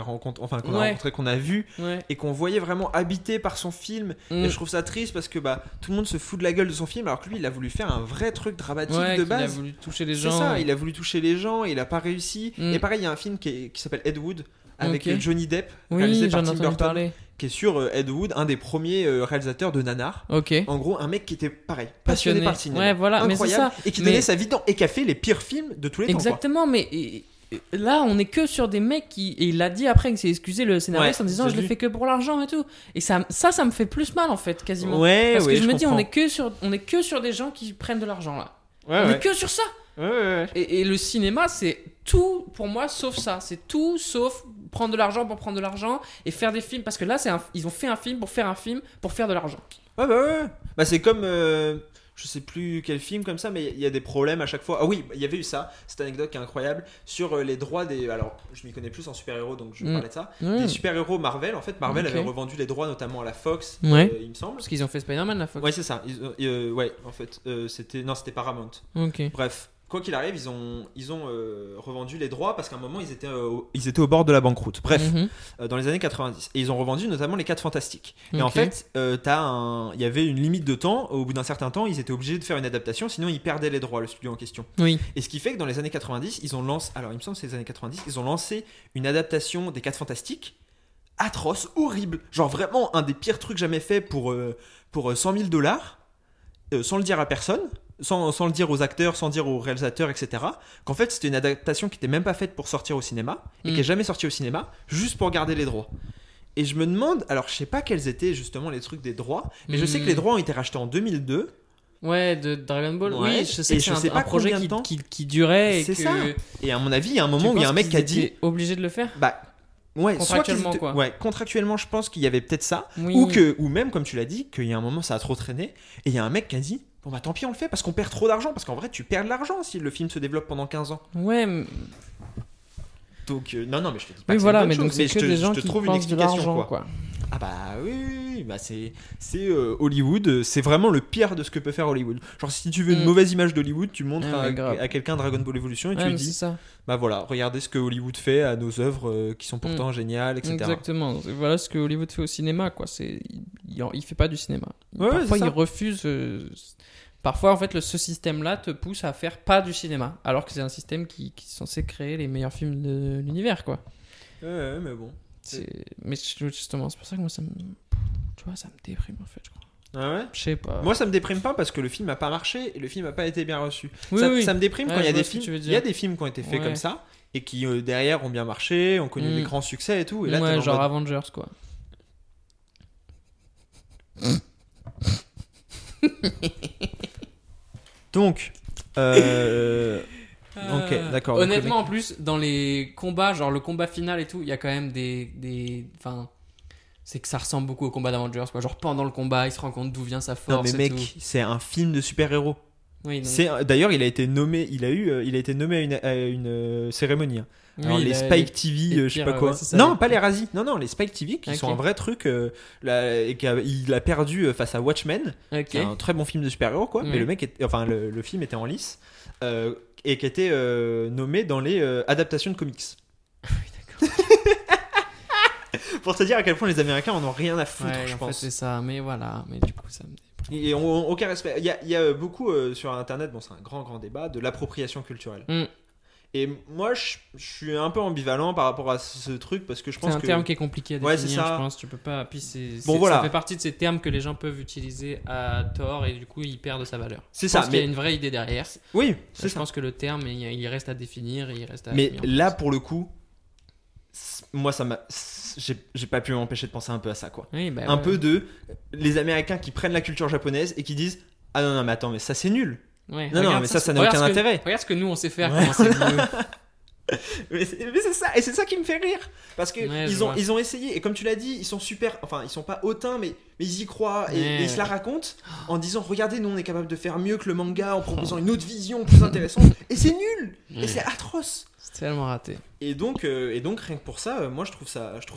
rencontré, qu'on a vu, et qu'on voyait vraiment habité par son film. Et je trouve ça triste parce que bah tout le monde se fout de la gueule de son film, alors que lui, il a voulu faire un vrai truc dramatique de base. Il a voulu toucher les gens. C'est ça, il a voulu toucher les gens, et il a pas réussi. Et pareil, il y a un film qui s'appelle Ed Wood avec Johnny Depp, réalisé par Tim Burton, qui est sur Ed Wood, un des premiers réalisateurs de nanars. En gros, un mec qui était pareil, passionné par le cinéma, incroyable, mais c'est ça. Et qui donnait sa vie dedans et qui a fait les pires films de tous les temps. Exactement, mais là, on est que sur des mecs qui, et il a dit après, il s'est excusé le scénariste en disant je l'ai fait que pour l'argent et tout. Et ça me fait plus mal en fait, quasiment. Parce que je me dis, on est que sur des gens qui prennent de l'argent là. On est que sur ça. Et le cinéma, c'est tout pour moi sauf ça. C'est tout sauf prendre de l'argent pour prendre de l'argent et faire des films. Parce que là, ils ont fait un film pour faire un film pour faire de l'argent. Ouais. Bah, c'est comme. Je sais plus quel film comme ça, mais il y a des problèmes à chaque fois. Ah oui, il y avait eu ça, cette anecdote qui est incroyable, sur les droits des... Alors, je m'y connais plus en super-héros, donc je vais parler de ça. Des super-héros Marvel, en fait, Marvel avait revendu les droits notamment à la Fox, il me semble. Parce qu'ils ont fait Spider-Man, la Fox. Ouais, c'est ça. C'était Paramount. Bref. Quoi qu'il arrive, ils ont revendu les droits parce qu'à un moment, ils étaient au bord de la banqueroute. Bref, dans les années 90. Et ils ont revendu notamment les 4 Fantastiques. Et en fait, il y avait une limite de temps. Au bout d'un certain temps, ils étaient obligés de faire une adaptation. Sinon, ils perdaient les droits, le studio en question. Oui. Et ce qui fait que dans les années 90, ils ont lancé une adaptation des 4 Fantastiques. Atroce, horrible. Genre vraiment un des pires trucs jamais faits pour $100,000, sans le dire à personne. Sans le dire aux acteurs, sans dire aux réalisateurs, etc. Qu'en fait, c'était une adaptation qui n'était même pas faite pour sortir au cinéma et qui n'est jamais sortie au cinéma, juste pour garder les droits. Et je me demande, alors je sais pas quels étaient justement les trucs des droits, mais je sais que les droits ont été rachetés en 2002. Ouais, de Dragon Ball. Oui, je sais. Et que c'est un projet qui durait. C'est ça. Et à mon avis, il y a un moment où il y a un mec qui a dit obligé de le faire. Bah. Ouais, contractuellement quoi. Ouais, contractuellement, je pense qu'il y avait peut-être ça, ou même comme tu l'as dit, qu'il y a un moment ça a trop traîné et il y a un mec qui a dit bon bah tant pis on le fait parce qu'on perd trop d'argent, parce qu'en vrai tu perds de l'argent si le film se développe pendant 15 ans. Ouais. Donc non mais je te dis pas. Oui, que voilà, c'est une bonne chose, donc c'est que des gens qui trouvent une explication quoi. Ah bah oui, bah c'est Hollywood, c'est vraiment le pire de ce que peut faire Hollywood. Genre si tu veux une mauvaise image d'Hollywood, tu montres à quelqu'un Dragon Ball Evolution et tu lui dis ça. Bah voilà, regardez ce que Hollywood fait à nos œuvres qui sont pourtant géniales, etc. Exactement, voilà ce que Hollywood fait au cinéma quoi, il fait pas du cinéma. Parfois il refuse parfois en fait ce système là te pousse à faire pas du cinéma alors que c'est un système qui est censé créer les meilleurs films de l'univers quoi. Ouais, mais bon. Mais justement, c'est pour ça que moi ça me. Tu vois, ça me déprime en fait, je crois. Ah ouais ? Je sais pas. Moi ça me déprime pas parce que le film a pas marché et le film a pas été bien reçu. Ça me déprime quand il y a des films. Il y a des films qui ont été faits comme ça et qui derrière ont bien marché, ont connu des grands succès et tout. Et là, t'es genre Avengers quoi. Donc. Ok, d'accord. Honnêtement, donc, en plus, dans les combats, genre le combat final et tout, il y a quand même des. Enfin, c'est que ça ressemble beaucoup au combat d'Avengers, quoi. Genre pendant le combat, il se rend compte d'où vient sa force. Non, mais mec, tout. C'est un film de super-héros. Oui, c'est, d'ailleurs, il a été nommé, il a été nommé à une cérémonie. Oui, alors, les Spike TV, je sais pas quoi. Ouais, ça, non, pas les Razzies. Non, les Spike TV qui sont un vrai truc. Il a perdu face à Watchmen, qui est un très bon film de super-héros, quoi. Oui. Mais le mec, le film était en lice et qui était nommé dans les adaptations de comics. Oui, d'accord. Pour te dire à quel point les Américains en ont rien à foutre, je pense. En fait, c'est ça. Mais voilà. Mais du coup, ça me. Et aucun respect. Il y a beaucoup sur Internet, bon, c'est un grand débat, de l'appropriation culturelle. Mm. Et moi, je suis un peu ambivalent par rapport à ce truc parce que je pense que c'est un terme qui est compliqué à définir, je pense. Tu peux pas. Puis ça fait partie de ces termes que les gens peuvent utiliser à tort et du coup, ils perdent de sa valeur. C'est ça. Mais il y a une vraie idée derrière. Oui, c'est ça. Je pense que le terme, il reste à définir, il reste à. Mais là, pour le coup, moi, ça m'a. J'ai pas pu m'empêcher de penser un peu à ça, quoi. Oui, bah, peu de les Américains qui prennent la culture japonaise et qui disent ah non mais attends mais ça c'est nul. Ouais, non mais ça n'a aucun intérêt. Regarde ce que nous on sait faire. Comment c'est mais c'est ça et c'est ça qui me fait rire parce que ils ont essayé et comme tu l'as dit ils sont super ils sont pas hautains mais ils y croient et ils se la racontent en disant regardez nous on est capable de faire mieux que le manga en proposant une autre vision plus intéressante et c'est nul et c'est atroce. C'est tellement raté. Et donc rien que pour ça, moi je trouve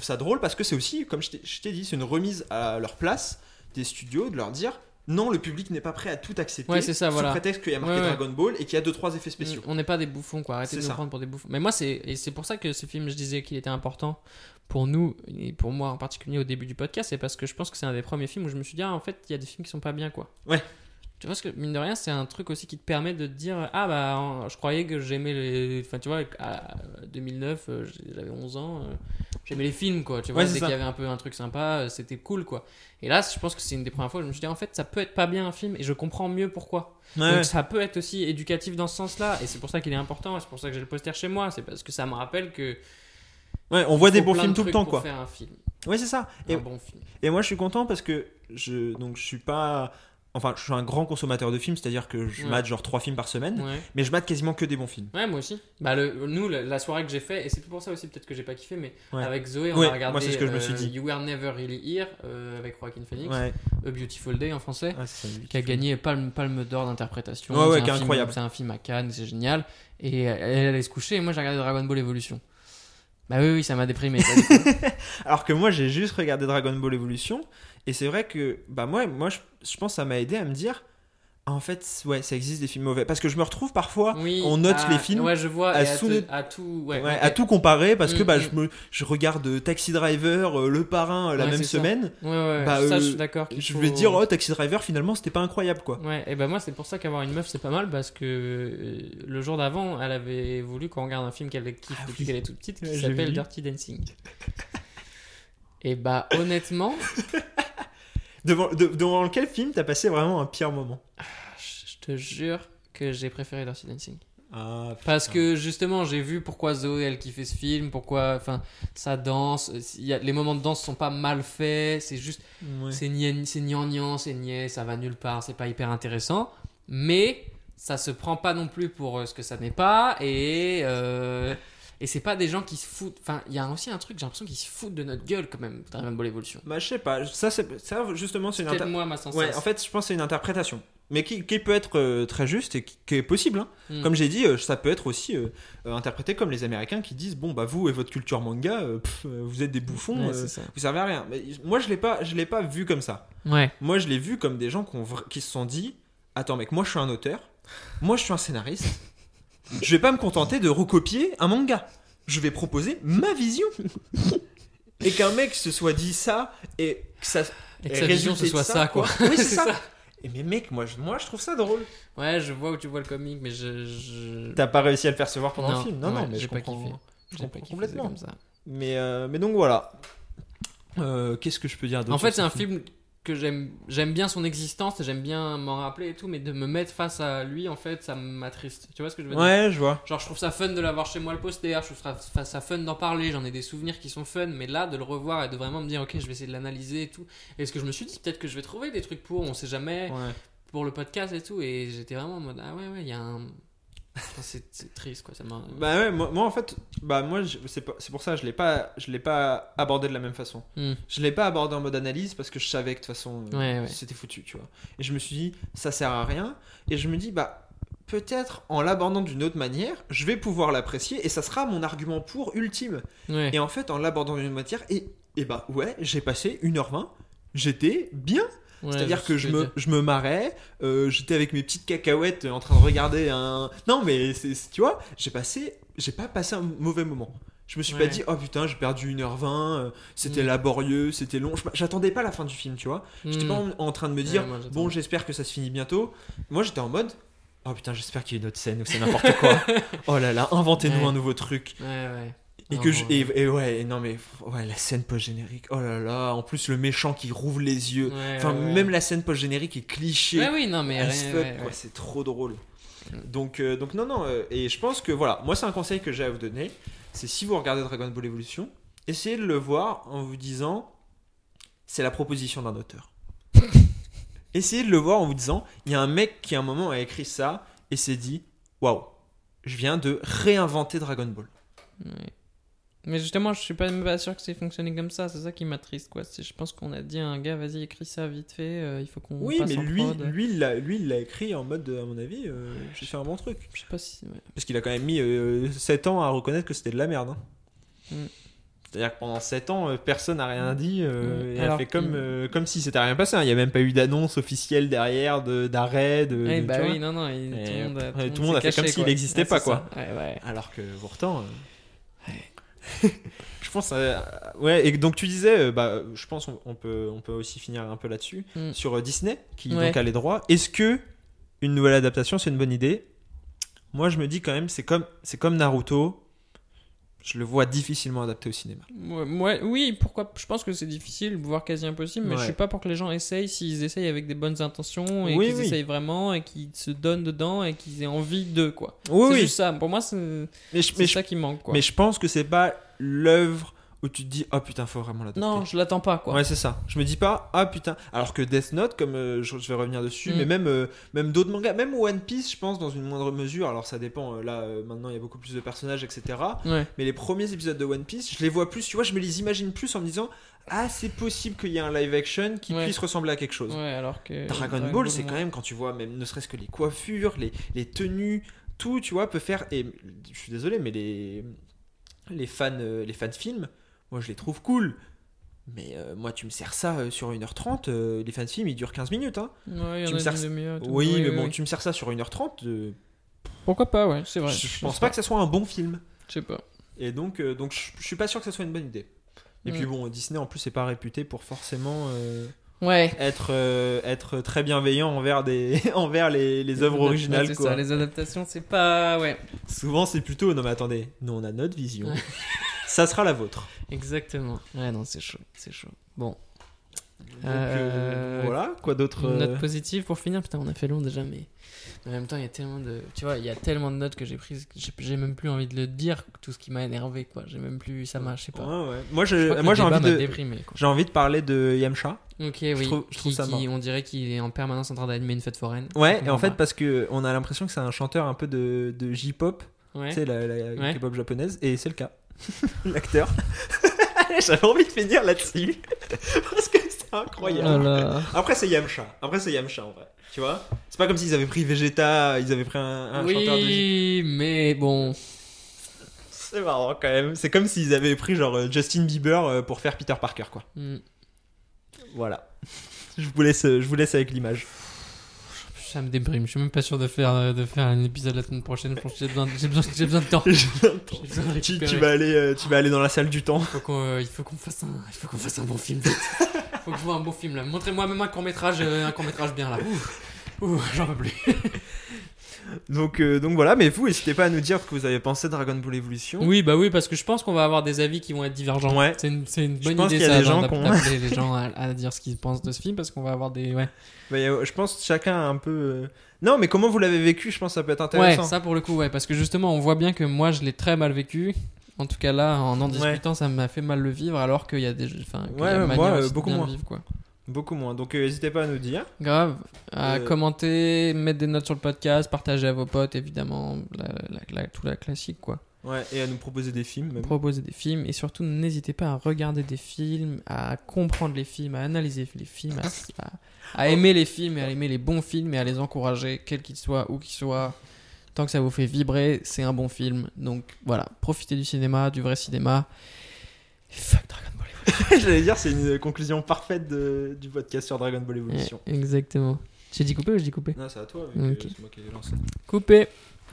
ça drôle parce que c'est aussi, comme je t'ai dit, c'est une remise à leur place des studios de leur dire non, le public n'est pas prêt à tout accepter sous prétexte qu'il y a marqué Dragon Ball et qu'il y a 2-3 effets spéciaux. On n'est pas des bouffons, quoi. Arrêtez de nous prendre pour des bouffons. Mais moi, c'est pour ça que ce film, je disais qu'il était important pour nous et pour moi en particulier au début du podcast, c'est parce que je pense que c'est un des premiers films où je me suis dit en fait, il y a des films qui sont pas bien, quoi. Ouais. Tu vois, parce que mine de rien, c'est un truc aussi qui te permet de te dire ah bah je croyais que j'aimais les. Enfin, tu vois, à 2009, j'avais 11 ans, j'aimais les films, quoi. Tu vois, dès qu'il y avait un peu un truc sympa, c'était cool, quoi. Et là, je pense que c'est une des premières fois où je me suis dit en fait, ça peut être pas bien un film et je comprends mieux pourquoi. Ouais. Donc, ça peut être aussi éducatif dans ce sens-là et c'est pour ça qu'il est important et c'est pour ça que j'ai le poster chez moi. C'est parce que ça me rappelle que. Ouais, on voit des bons films tout le temps, quoi. Faire un film. Ouais, c'est ça. Un bon film. Et moi, je suis content parce que je suis pas. Enfin, je suis un grand consommateur de films, c'est-à-dire que je mate genre 3 films par semaine, mais je mate quasiment que des bons films. Ouais, moi aussi. Bah, la soirée que j'ai fait, et c'est pour ça aussi peut-être que j'ai pas kiffé, mais avec Zoé, on a regardé moi, c'est ce que je me suis dit. You Were Never Really Here avec Joaquin Phoenix, A Beautiful Day en français, qui a gagné Palme d'Or d'interprétation. Ouais, qui est incroyable. C'est un film à Cannes, c'est génial. Et elle allait se coucher, et moi j'ai regardé Dragon Ball Evolution. Bah oui, ça m'a déprimé. Alors que moi, j'ai juste regardé Dragon Ball Evolution. Et c'est vrai que bah moi je pense que ça m'a aidé à me dire en fait ça existe des films mauvais parce que je me retrouve parfois on note les films je vois, à tout comparer parce que je regarde Taxi Driver Le Parrain la même semaine je suis d'accord je vais dire Taxi Driver finalement c'était pas incroyable quoi et bah moi c'est pour ça qu'avoir une meuf c'est pas mal parce que le jour d'avant elle avait voulu qu'on regarde un film qu'elle kiffe depuis qu'elle est toute petite qui s'appelle Dirty Dancing et bah honnêtement devant lequel film t'as passé vraiment un pire moment? Je te jure que j'ai préféré Dirty Dancing. Ah, parce que justement j'ai vu pourquoi Zoé elle kiffait ce film, pourquoi ça danse, les moments de danse sont pas mal faits, c'est juste c'est gnangnan, c'est niais, ça va nulle part, c'est pas hyper intéressant, mais ça se prend pas non plus pour ce que ça n'est pas et c'est pas des gens qui se foutent. Enfin, il y a aussi un truc, j'ai l'impression qu'ils se foutent de notre gueule quand même. Dragon Ball Evolution. Bah, je sais pas. Ça justement, c'est une interprétation. Ma sensation. Ouais, en fait, je pense que c'est une interprétation. Mais qui peut être très juste et qui est possible. Hein. Comme j'ai dit, ça peut être aussi interprété comme les Américains qui disent bon, bah, vous et votre culture manga, vous êtes des bouffons, vous servez à rien. Mais moi, je l'ai pas vu comme ça. Ouais. Moi, je l'ai vu comme des gens qui se sont dit attends, mec, moi, je suis un auteur, moi, je suis un scénariste. Je vais pas me contenter de recopier un manga. Je vais proposer ma vision. Et qu'un mec se soit dit ça et que ça et que sa vision ce soit ça quoi. Oui, c'est ça. Et mais mec, moi je trouve ça drôle. Ouais, je vois où tu vois le comique mais t'as pas réussi à le percevoir pendant le film. Non, mais je comprends complètement comme ça. Mais donc voilà. Qu'est-ce que je peux dire d'autre? En fait, c'est un film que j'aime bien son existence et j'aime bien m'en rappeler et tout, mais de me mettre face à lui en fait ça m'attriste, tu vois ce que je veux dire? Ouais, je vois. Genre je trouve ça fun de l'avoir chez moi le poster, je trouve ça fun d'en parler, j'en ai des souvenirs qui sont fun, mais là de le revoir et de vraiment me dire ok je vais essayer de l'analyser et tout, et ce que je me suis dit peut-être que je vais trouver des trucs pour, on sait jamais, pour le podcast et tout, et j'étais vraiment en mode ah ouais il y a un C'est triste quoi, ça m'a... Bah ouais, moi en fait, bah moi c'est pour ça je l'ai pas abordé de la même façon. Je l'ai pas abordé en mode analyse parce que je savais que de toute façon c'était foutu, tu vois. Et je me suis dit ça sert à rien et je me dis bah peut-être en l'abordant d'une autre manière, je vais pouvoir l'apprécier et ça sera mon argument pour ultime. Ouais. Et en fait en l'abordant d'une autre manière et bah ouais, j'ai passé 1h20, j'étais bien. Ouais, c'est-à-dire que je me marrais, j'étais avec mes petites cacahuètes en train de regarder un... Non mais tu vois, j'ai pas passé un mauvais moment. Je me suis pas dit, oh putain, j'ai perdu 1h20, c'était laborieux, c'était long. J'attendais pas la fin du film, tu vois. J'étais pas en train de me dire, moi, bon, j'espère que ça se finit bientôt. Moi, j'étais en mode, oh putain, j'espère qu'il y a une autre scène où c'est n'importe quoi. Oh là là, inventez-nous un nouveau truc. Ouais, ouais. Et que la scène post-générique, oh là là, en plus le méchant qui rouvre les yeux, même la scène post-générique est cliché. Ouais, oui, non mais c'est trop drôle. Donc non, et je pense que voilà, moi c'est un conseil que j'ai à vous donner, c'est si vous regardez Dragon Ball Evolution, essayez de le voir en vous disant c'est la proposition d'un auteur. Essayez de le voir en vous disant il y a un mec qui à un moment a écrit ça et s'est dit waouh, je viens de réinventer Dragon Ball. Ouais. Mais justement, je suis pas sûr que c'est fonctionné comme ça. C'est ça qui m'attriste, quoi. Je pense qu'on a dit à un gars, vas-y, écris ça vite fait. Il faut qu'on passe en prod. Oui, mais lui, il l'a écrit en mode, à mon avis, j'ai fait un bon truc. Je sais pas si... Ouais. Parce qu'il a quand même mis 7 ans à reconnaître que c'était de la merde. Hein. C'est-à-dire que pendant 7 ans, personne n'a rien dit. Et alors, elle fait comme si c'était rien passé. Hein. Il n'y a même pas eu d'annonce officielle derrière, d'arrêt. Tout le monde a fait caché, comme s'il n'existait pas, quoi. Ouais. Alors que pourtant... Je pense et donc tu disais je pense on peut aussi finir un peu là-dessus sur Disney qui donc a les droits. Est-ce que une nouvelle adaptation c'est une bonne idée? Moi je me dis quand même c'est comme Naruto, je le vois difficilement adapté au cinéma. Pourquoi? Je pense que c'est difficile voire quasi impossible, mais je suis pas pour que les gens essayent s'ils essayent avec des bonnes intentions et qu'ils essayent vraiment et qu'ils se donnent dedans et qu'ils aient envie d'eux, quoi. Juste ça pour moi c'est ça qui manque, quoi. Mais je pense que c'est pas l'œuvre où tu te dis ah putain faut vraiment l'adapter. Non, je l'attends pas, quoi. Ouais, c'est ça. Je me dis pas ah putain, alors que Death Note comme je vais revenir dessus mais même d'autres mangas, même One Piece je pense dans une moindre mesure, alors ça dépend maintenant il y a beaucoup plus de personnages etc. Mais les premiers épisodes de One Piece, je les vois plus, tu vois, je me les imagine plus en me disant ah c'est possible qu'il y ait un live action qui puisse ressembler à quelque chose. Alors que Dragon Ball c'est quand même quand tu vois même ne serait-ce que les coiffures, les tenues, tout tu vois peut faire, et je suis désolé mais les fans films, moi je les trouve cool, mais moi tu me sers ça sur 1h30, les fans films ils durent 15 minutes hein. Tu me sers ça sur 1h30 pourquoi pas, ouais c'est vrai, je pense pas que ça soit un bon film, je sais pas, et donc je suis pas sûr que ça soit une bonne idée. Et puis bon, Disney en plus c'est pas réputé pour forcément être très bienveillant envers envers les œuvres originales, c'est quoi. Ça, les adaptations c'est pas souvent c'est plutôt non mais attendez, nous on a notre vision ça sera la vôtre. Exactement. Ouais non c'est chaud. Bon. Donc, voilà, quoi d'autre? Une note positive pour finir. Putain, on a fait long déjà, mais en même temps, il y a tellement de... Tu vois, il y a tellement de notes que j'ai prises que j'ai même plus envie de le dire, tout ce qui m'a énervé, quoi. J'ai même plus... Ça m'a... Je sais pas. Ouais. Moi j'ai envie de... déprimé, quoi. J'ai envie de parler de Yamcha. Ok, oui. Je trouve ça marrant. On dirait qu'il est en permanence en train d'animer une fête foraine. Ouais, et en fait, parce qu'on a l'impression que c'est un chanteur un peu de J-pop. Ouais. Tu sais, la K-pop japonaise. Et c'est le cas. L'acteur. J'avais envie de finir là-dessus. Parce que... Incroyable. Voilà. Après c'est Yamcha en vrai. Tu vois, c'est pas comme s'ils avaient pris Vegeta, ils avaient pris un chanteur de... Oui, mais bon. C'est marrant quand même. C'est comme s'ils avaient pris genre Justin Bieber pour faire Peter Parker, quoi. Voilà. Je vous laisse avec l'image. Ça me déprime. Je suis même pas sûr de faire un épisode la semaine prochaine. J'ai besoin de temps. Tu vas aller dans la salle du temps. Il faut qu'on fasse un bon film. Faut que je vois un bon film là. Montrez-moi même un court-métrage bien là. Ouh, j'en peux plus. Donc voilà, mais vous n'hésitez pas à nous dire ce que vous avez pensé de Dragon Ball Evolution. Oui, parce que je pense qu'on va avoir des avis qui vont être divergents. Ouais. C'est une bonne idée ça, d'appeler les gens à dire ce qu'ils pensent de ce film, parce qu'on va avoir des... Ouais. Je pense que chacun a un peu... Non, mais comment vous l'avez vécu, je pense que ça peut être intéressant. Ouais, ça pour le coup, ouais, parce que justement, on voit bien que moi, je l'ai très mal vécu. En tout cas là, en discutant, ça m'a fait mal le vivre, alors qu'il y a des manières aussi de bien le vivre, quoi. Beaucoup moins. Donc n'hésitez pas à nous dire. Grave. À commenter, mettre des notes sur le podcast, partager à vos potes, évidemment, tout la classique, quoi. Ouais, et à nous proposer des films. Même. Proposer des films. Et surtout, n'hésitez pas à regarder des films, à comprendre les films, à analyser les films, à aimer les films et à aimer les bons films et à les encourager, quels qu'ils soient, où qu'ils soient. Tant que ça vous fait vibrer, c'est un bon film. Donc voilà, profitez du cinéma, du vrai cinéma. Et fuck Dragon Ball Evolution. J'allais dire, c'est une conclusion parfaite du podcast sur Dragon Ball Evolution. Ouais, exactement. J'ai dit couper ou j'ai dit couper ? Non, c'est à toi. Okay. C'est moi qui ai lancé. Couper.